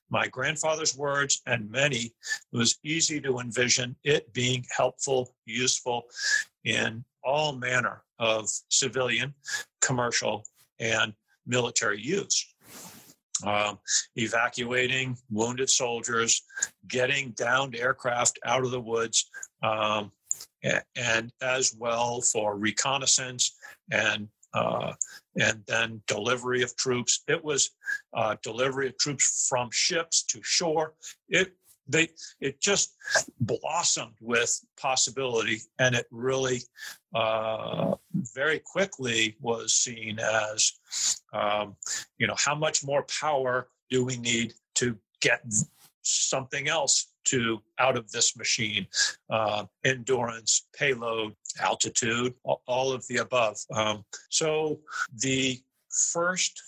my grandfather's words and many, it was easy to envision it being helpful, useful in all manner of civilian, commercial, and military use. Um, evacuating wounded soldiers, getting downed aircraft out of the woods, um, and as well for reconnaissance and uh, and then delivery of troops. It was uh, delivery of troops from ships to shore. It they it just blossomed with possibility, and it really uh, very quickly was seen as um, you know, how much more power do we need to get something else to out of this machine, uh, endurance, payload, altitude, all of the above. Um, so the first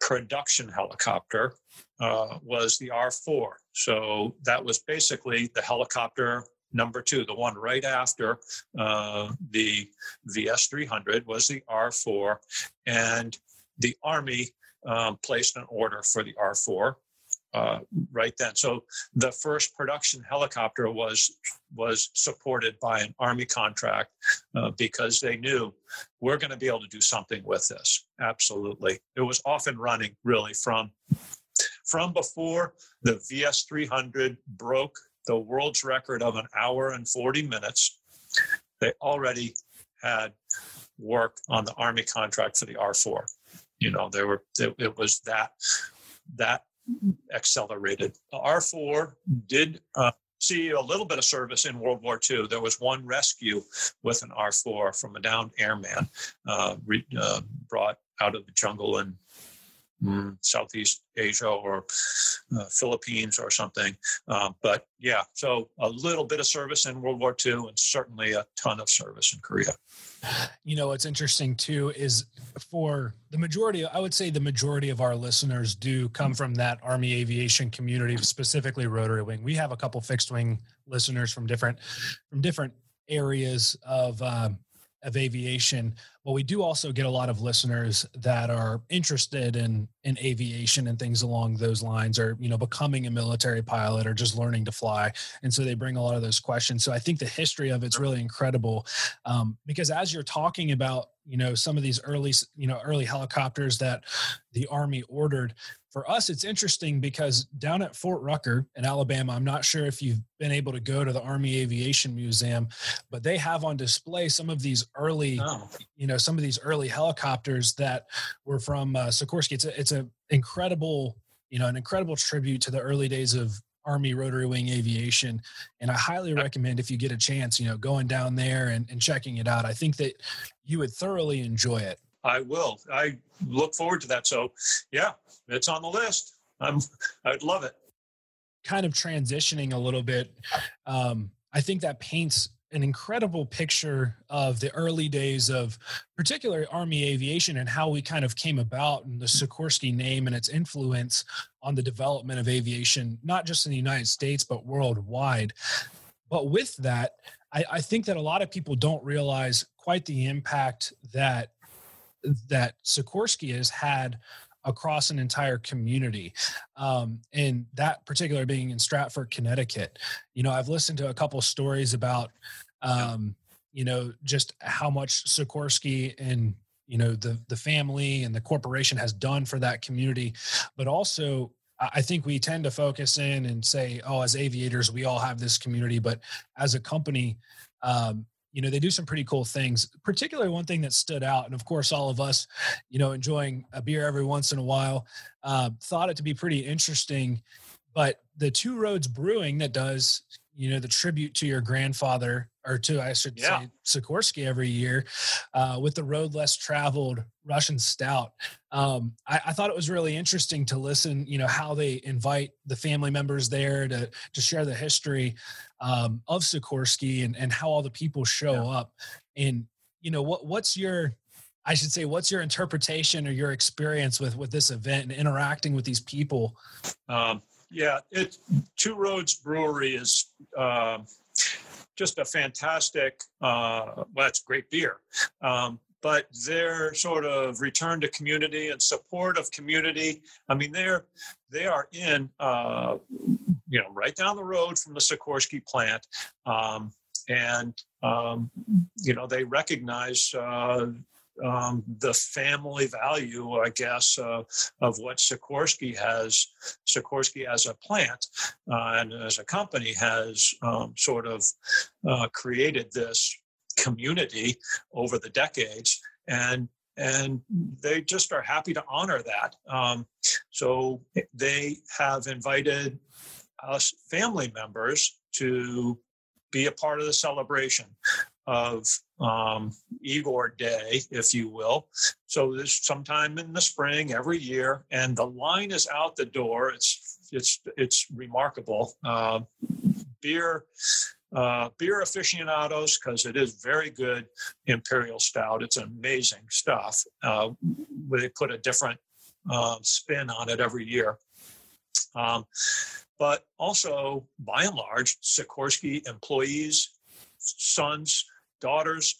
production helicopter uh, was the R four. So that was basically the helicopter number two, the one right after uh, the V S three hundred was the R four, and the Army um, placed an order for the R four uh, right then. So the first production helicopter was was supported by an Army contract uh, because they knew we're going to be able to do something with this. Absolutely. It was off and running really from, from before the V S three hundred broke the world's record of an hour and forty minutes. They already had work on the Army contract for the R four. You know, they were, it, it was that, that accelerated. The R four did uh, see a little bit of service in World War Two. There was one rescue with an R four from a downed airman uh, re, uh, brought out of the jungle in mm, Southeast Asia or uh, Philippines or something. Uh, but yeah, so a little bit of service in World War Two and certainly a ton of service in Korea. You know, what's interesting too is for the majority, I would say the majority of our listeners do come from that Army aviation community, specifically rotary wing. We have a couple fixed wing listeners from different, from different areas of, um, of aviation, but we do also get a lot of listeners that are interested in, in aviation and things along those lines, or, you know, becoming a military pilot or just learning to fly. And so they bring a lot of those questions. So I think the history of it's really incredible um, because as you're talking about, you know, some of these early, you know, early helicopters that the Army ordered for us, it's interesting because down at Fort Rucker in Alabama, I'm not sure if you've been able to go to the Army Aviation Museum, but they have on display some of these early, oh. you know, some of these early helicopters that were from uh, Sikorsky. It's a, it's a incredible, you know, an incredible tribute to the early days of Army rotary wing aviation. And I highly recommend if you get a chance, you know, going down there and, and checking it out. I think that you would thoroughly enjoy it. I will. I look forward to that. So yeah, it's on the list. I'm, I'd love it. Kind of transitioning a little bit. Um, I think that paints an incredible picture of the early days of particularly Army aviation and how we kind of came about and the Sikorsky name and its influence on the development of aviation, not just in the United States, but worldwide. But with that, I, I think that a lot of people don't realize quite the impact that, that Sikorsky has had across an entire community. Um, and that particular being in Stratford, Connecticut. You know, I've listened to a couple stories about, um, you know, just how much Sikorsky and, you know, the, the family and the corporation has done for that community. But also I think we tend to focus in and say, oh, as aviators, we all have this community, but as a company, um, you know, they do some pretty cool things, particularly one thing that stood out. And of course, all of us, you know, enjoying a beer every once in a while, uh, thought it to be pretty interesting. But the Two Roads Brewing that does, you know, the tribute to your grandfather or to, I should yeah. say, Sikorsky every year uh, with the Road Less Traveled Russian Stout. Um, I, I thought it was really interesting to listen, you know, how they invite the family members there to, to share the history um, of Sikorsky and, and how all the people show yeah. up. And, you know, what what's your, I should say, what's your interpretation or your experience with, with this event and interacting with these people? Um. Yeah, it, Two Roads Brewery is uh, just a fantastic, uh, well, it's great beer, um, but their sort of return to community and support of community. I mean, they're, they are in, uh, you know, right down the road from the Sikorsky plant. Um, and, um, you know, they recognize uh Um, the family value, I guess, uh, of what Sikorsky has, Sikorsky as a plant uh, and as a company has um, sort of uh, created this community over the decades, and and they just are happy to honor that. Um, so they have invited us family members to be a part of the celebration of um, Igor Day, if you will. So this sometime in the spring every year, and the line is out the door. It's it's it's remarkable. Uh, beer. Uh, beer aficionados, because it is very good imperial stout. It's amazing stuff. Uh, they put a different uh, spin on it every year. Um, but also, by and large, Sikorsky employees, sons, daughters,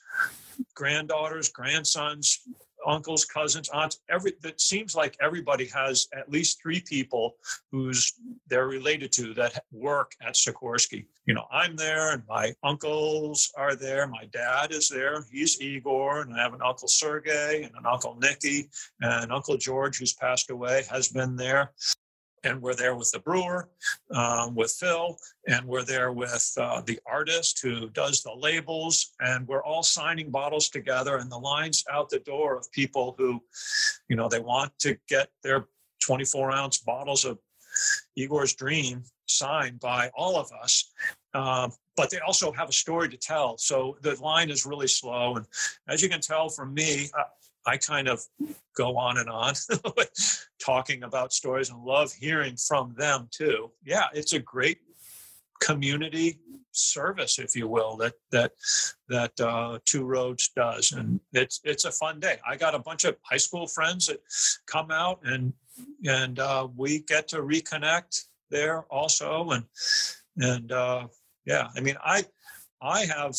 granddaughters, grandsons, uncles, cousins, aunts, every, it seems like everybody has at least three people who's they're related to that work at Sikorsky. You know, I'm there and my uncles are there. My dad is there. He's Igor, and I have an uncle Sergey and an uncle Nicky, and Uncle George, who's passed away, has been there. And we're there with the brewer, um, with Phil, and we're there with uh, the artist who does the labels, and we're all signing bottles together, and the line's out the door of people who, you know, they want to get their twenty-four ounce bottles of Igor's Dream signed by all of us. Um, but they also have a story to tell. So the line is really slow. And as you can tell from me, I, I kind of go on and on talking about stories, and love hearing from them too. Yeah, it's a great community service, if you will, that that that uh, Two Roads does, and it's it's a fun day. I got a bunch of high school friends that come out, and and uh, we get to reconnect there also, and and uh, yeah, I mean, I I have.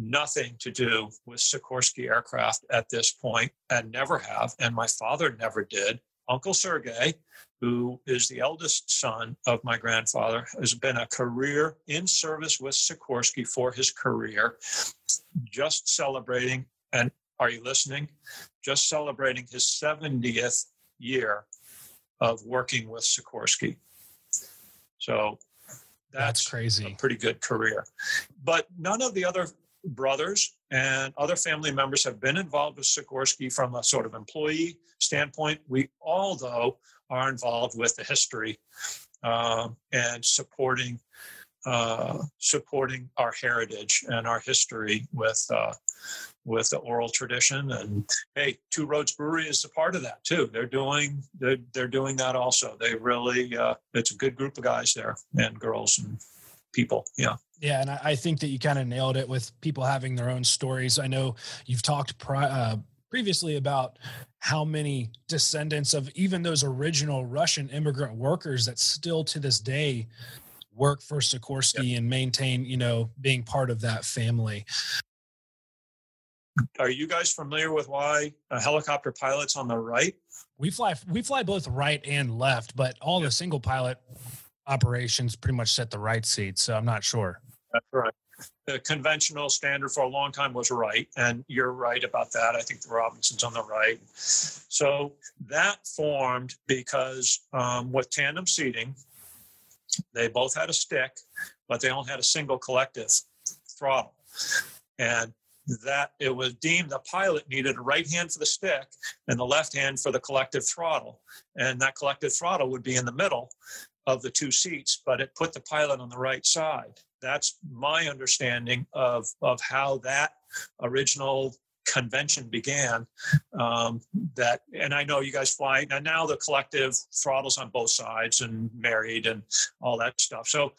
nothing to do with Sikorsky Aircraft at this point, and never have, and my father never did. Uncle Sergey, who is the eldest son of my grandfather, has been a career in service with Sikorsky for his career, just celebrating, and are you listening? Just celebrating his seventieth year of working with Sikorsky. So that's, that's crazy. A pretty good career. But none of the other brothers and other family members have been involved with Sikorsky from a sort of employee standpoint. We all, though, are involved with the history um, and supporting uh, supporting our heritage and our history with uh, with the oral tradition. And hey, Two Roads Brewery is a part of that too. They're doing they're, they're doing that also. They really uh, it's a good group of guys there, and girls and people. Yeah. Yeah. And I think that you kind of nailed it with people having their own stories. I know you've talked pri- uh, previously about how many descendants of even those original Russian immigrant workers that still to this day work for Sikorsky yep. and maintain, you know, being part of that family. Are you guys familiar with why a helicopter pilot's on the right? We fly, we fly both right and left, but all yep. the single pilot operations pretty much set the right seat. So I'm not sure. That's right. The conventional standard for a long time was right. And you're right about that. I think the Robinson's on the right. So that formed because um, with tandem seating, they both had a stick, but they only had a single collective throttle. And that it was deemed the pilot needed a right hand for the stick and the left hand for the collective throttle. And that collective throttle would be in the middle of the two seats, but it put the pilot on the right side. That's my understanding of, of how that original convention began. Um, that, and I know you guys fly, and now the collective throttles on both sides and married and all that stuff. So,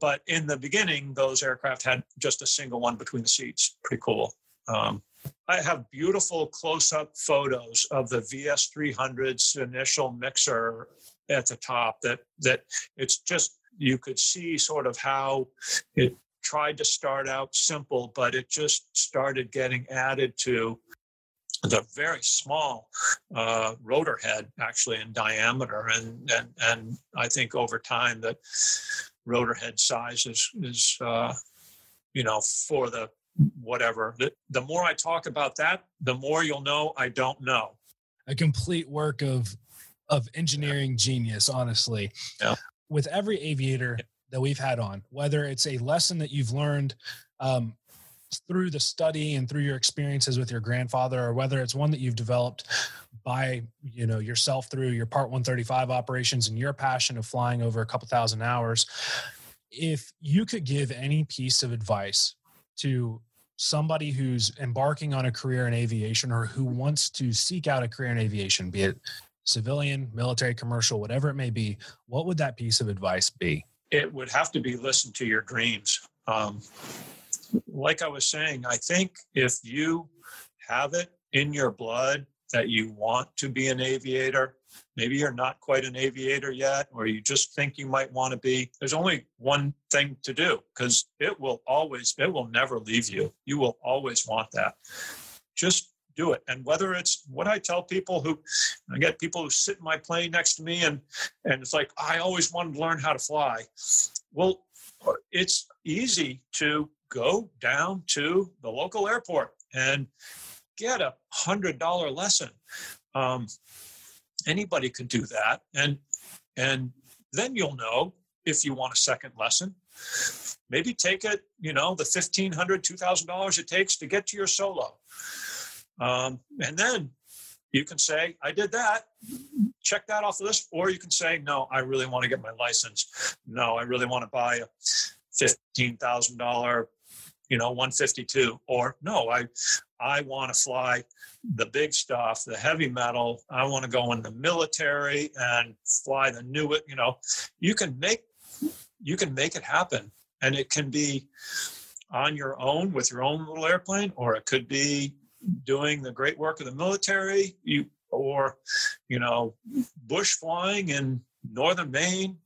but in the beginning, those aircraft had just a single one between the seats. Pretty cool. Um, I have beautiful close-up photos of the V S three hundred's initial mixer at the top, that that it's just, you could see sort of how it tried to start out simple, but it just started getting added to the very small uh, rotor head, actually, in diameter. And, and, and I think over time that rotor head size is, is uh, you know, for the whatever. The, the more I talk about that, the more you'll know I don't know. A complete work of of engineering yeah. genius, honestly. Yeah. With every aviator yeah. that we've had on, whether it's a lesson that you've learned um, through the study and through your experiences with your grandfather, or whether it's one that you've developed by, you know, yourself through your Part one thirty-five operations and your passion of flying over a couple thousand hours, if you could give any piece of advice to somebody who's embarking on a career in aviation or who wants to seek out a career in aviation, be it civilian, military, commercial, whatever it may be, what would that piece of advice be? It would have to be listen to your dreams. Um, like I was saying, I think if you have it in your blood that you want to be an aviator, maybe you're not quite an aviator yet, or you just think you might want to be, there's only one thing to do, because it will always, it will never leave you. You will always want that. Just do it. And whether it's what I tell people who, I get people who sit in my plane next to me and, and it's like, I always wanted to learn how to fly. Well, it's easy to go down to the local airport and get a hundred dollar lesson. Um, Anybody can do that. And and then you'll know if you want a second lesson. Maybe take it, you know, the fifteen hundred dollars, two thousand dollars it takes to get to your solo. Um, and then you can say, I did that. Check that off the list. Or you can say, no, I really want to get my license. No, I really want to buy a fifteen thousand dollars, you know, one fifty-two. Or no, I I want to fly the big stuff, the heavy metal. I want to go in the military and fly the new, you know, you can make, you can make it happen. And it can be on your own with your own little airplane, or it could be doing the great work of the military, you, or, you know, bush flying in northern Maine,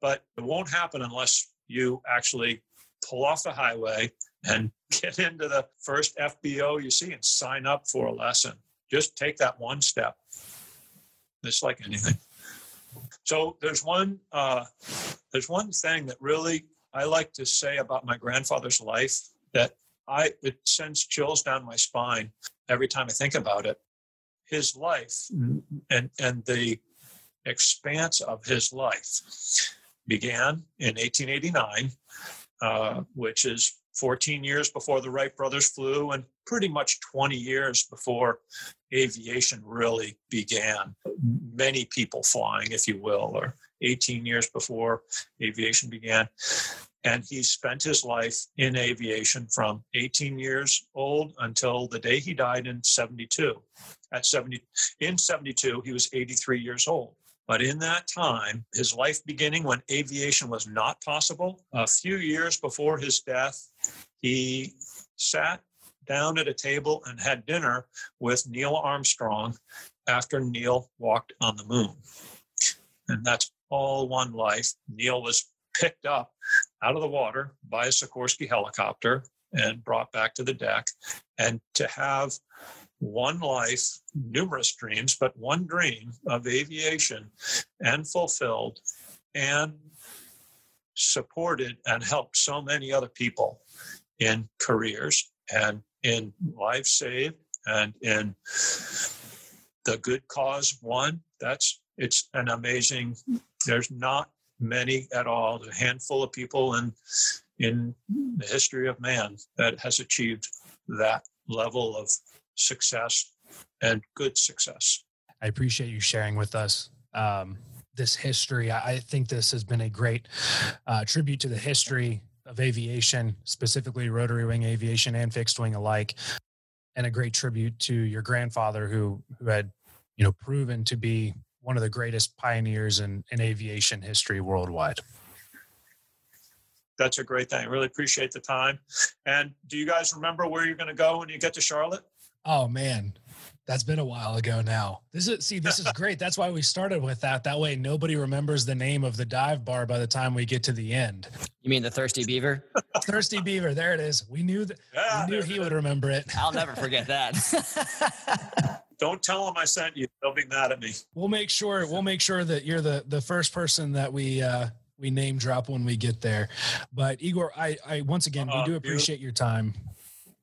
but it won't happen unless you actually pull off the highway and get into the first F B O you see and sign up for a lesson. Just take that one step. It's like anything. So there's one, uh, there's one thing that really I like to say about my grandfather's life that I, it sends chills down my spine every time I think about it. His life and, and the expanse of his life began in eighteen eighty-nine, uh, which is fourteen years before the Wright brothers flew and pretty much twenty years before aviation really began. Many people flying, if you will, or eighteen years before aviation began. And he spent his life in aviation from eighteen years old until the day he died in seventy-two. At seventy, in seventy-two, he was eighty-three years old. But in that time, his life beginning when aviation was not possible, a few years before his death, he sat down at a table and had dinner with Neil Armstrong after Neil walked on the moon. And that's all one life. Neil was picked up out of the water by a Sikorsky helicopter and brought back to the deck. And to have one life, numerous dreams, but one dream of aviation and fulfilled and supported and helped so many other people in careers and in lives saved and in the good cause won. That's, it's an amazing, there's not many at all, a handful of people in in the history of man that has achieved that level of success and good success. I appreciate you sharing with us um, this history. I think this has been a great uh, tribute to the history of aviation, specifically rotary wing aviation and fixed wing alike, and a great tribute to your grandfather who, who had, you know, proven to be one of the greatest pioneers in, in aviation history worldwide. That's a great thing. Really appreciate the time. And do you guys remember where you're going to go when you get to Charlotte? Oh man, that's been a while ago now. This is, see, this is great. That's why we started with that. That way nobody remembers the name of the dive bar by the time we get to the end. You mean the Thirsty Beaver? Thirsty Beaver. There it is. We knew that, yeah, we knew he would remember it. I'll never forget that. Don't tell them I sent you. They'll be mad at me. We'll make sure, we'll make sure that you're the, the first person that we, uh, we name drop when we get there. But Igor, I, I once again, uh, we do appreciate you. your time.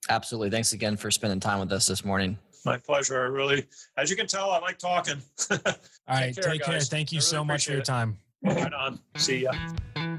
Absolutely. Thanks again for spending time with us this morning. My pleasure. I really, as you can tell, I like talking. All right. Take care. Take care. Thank you really so much for your time. Right on. See ya.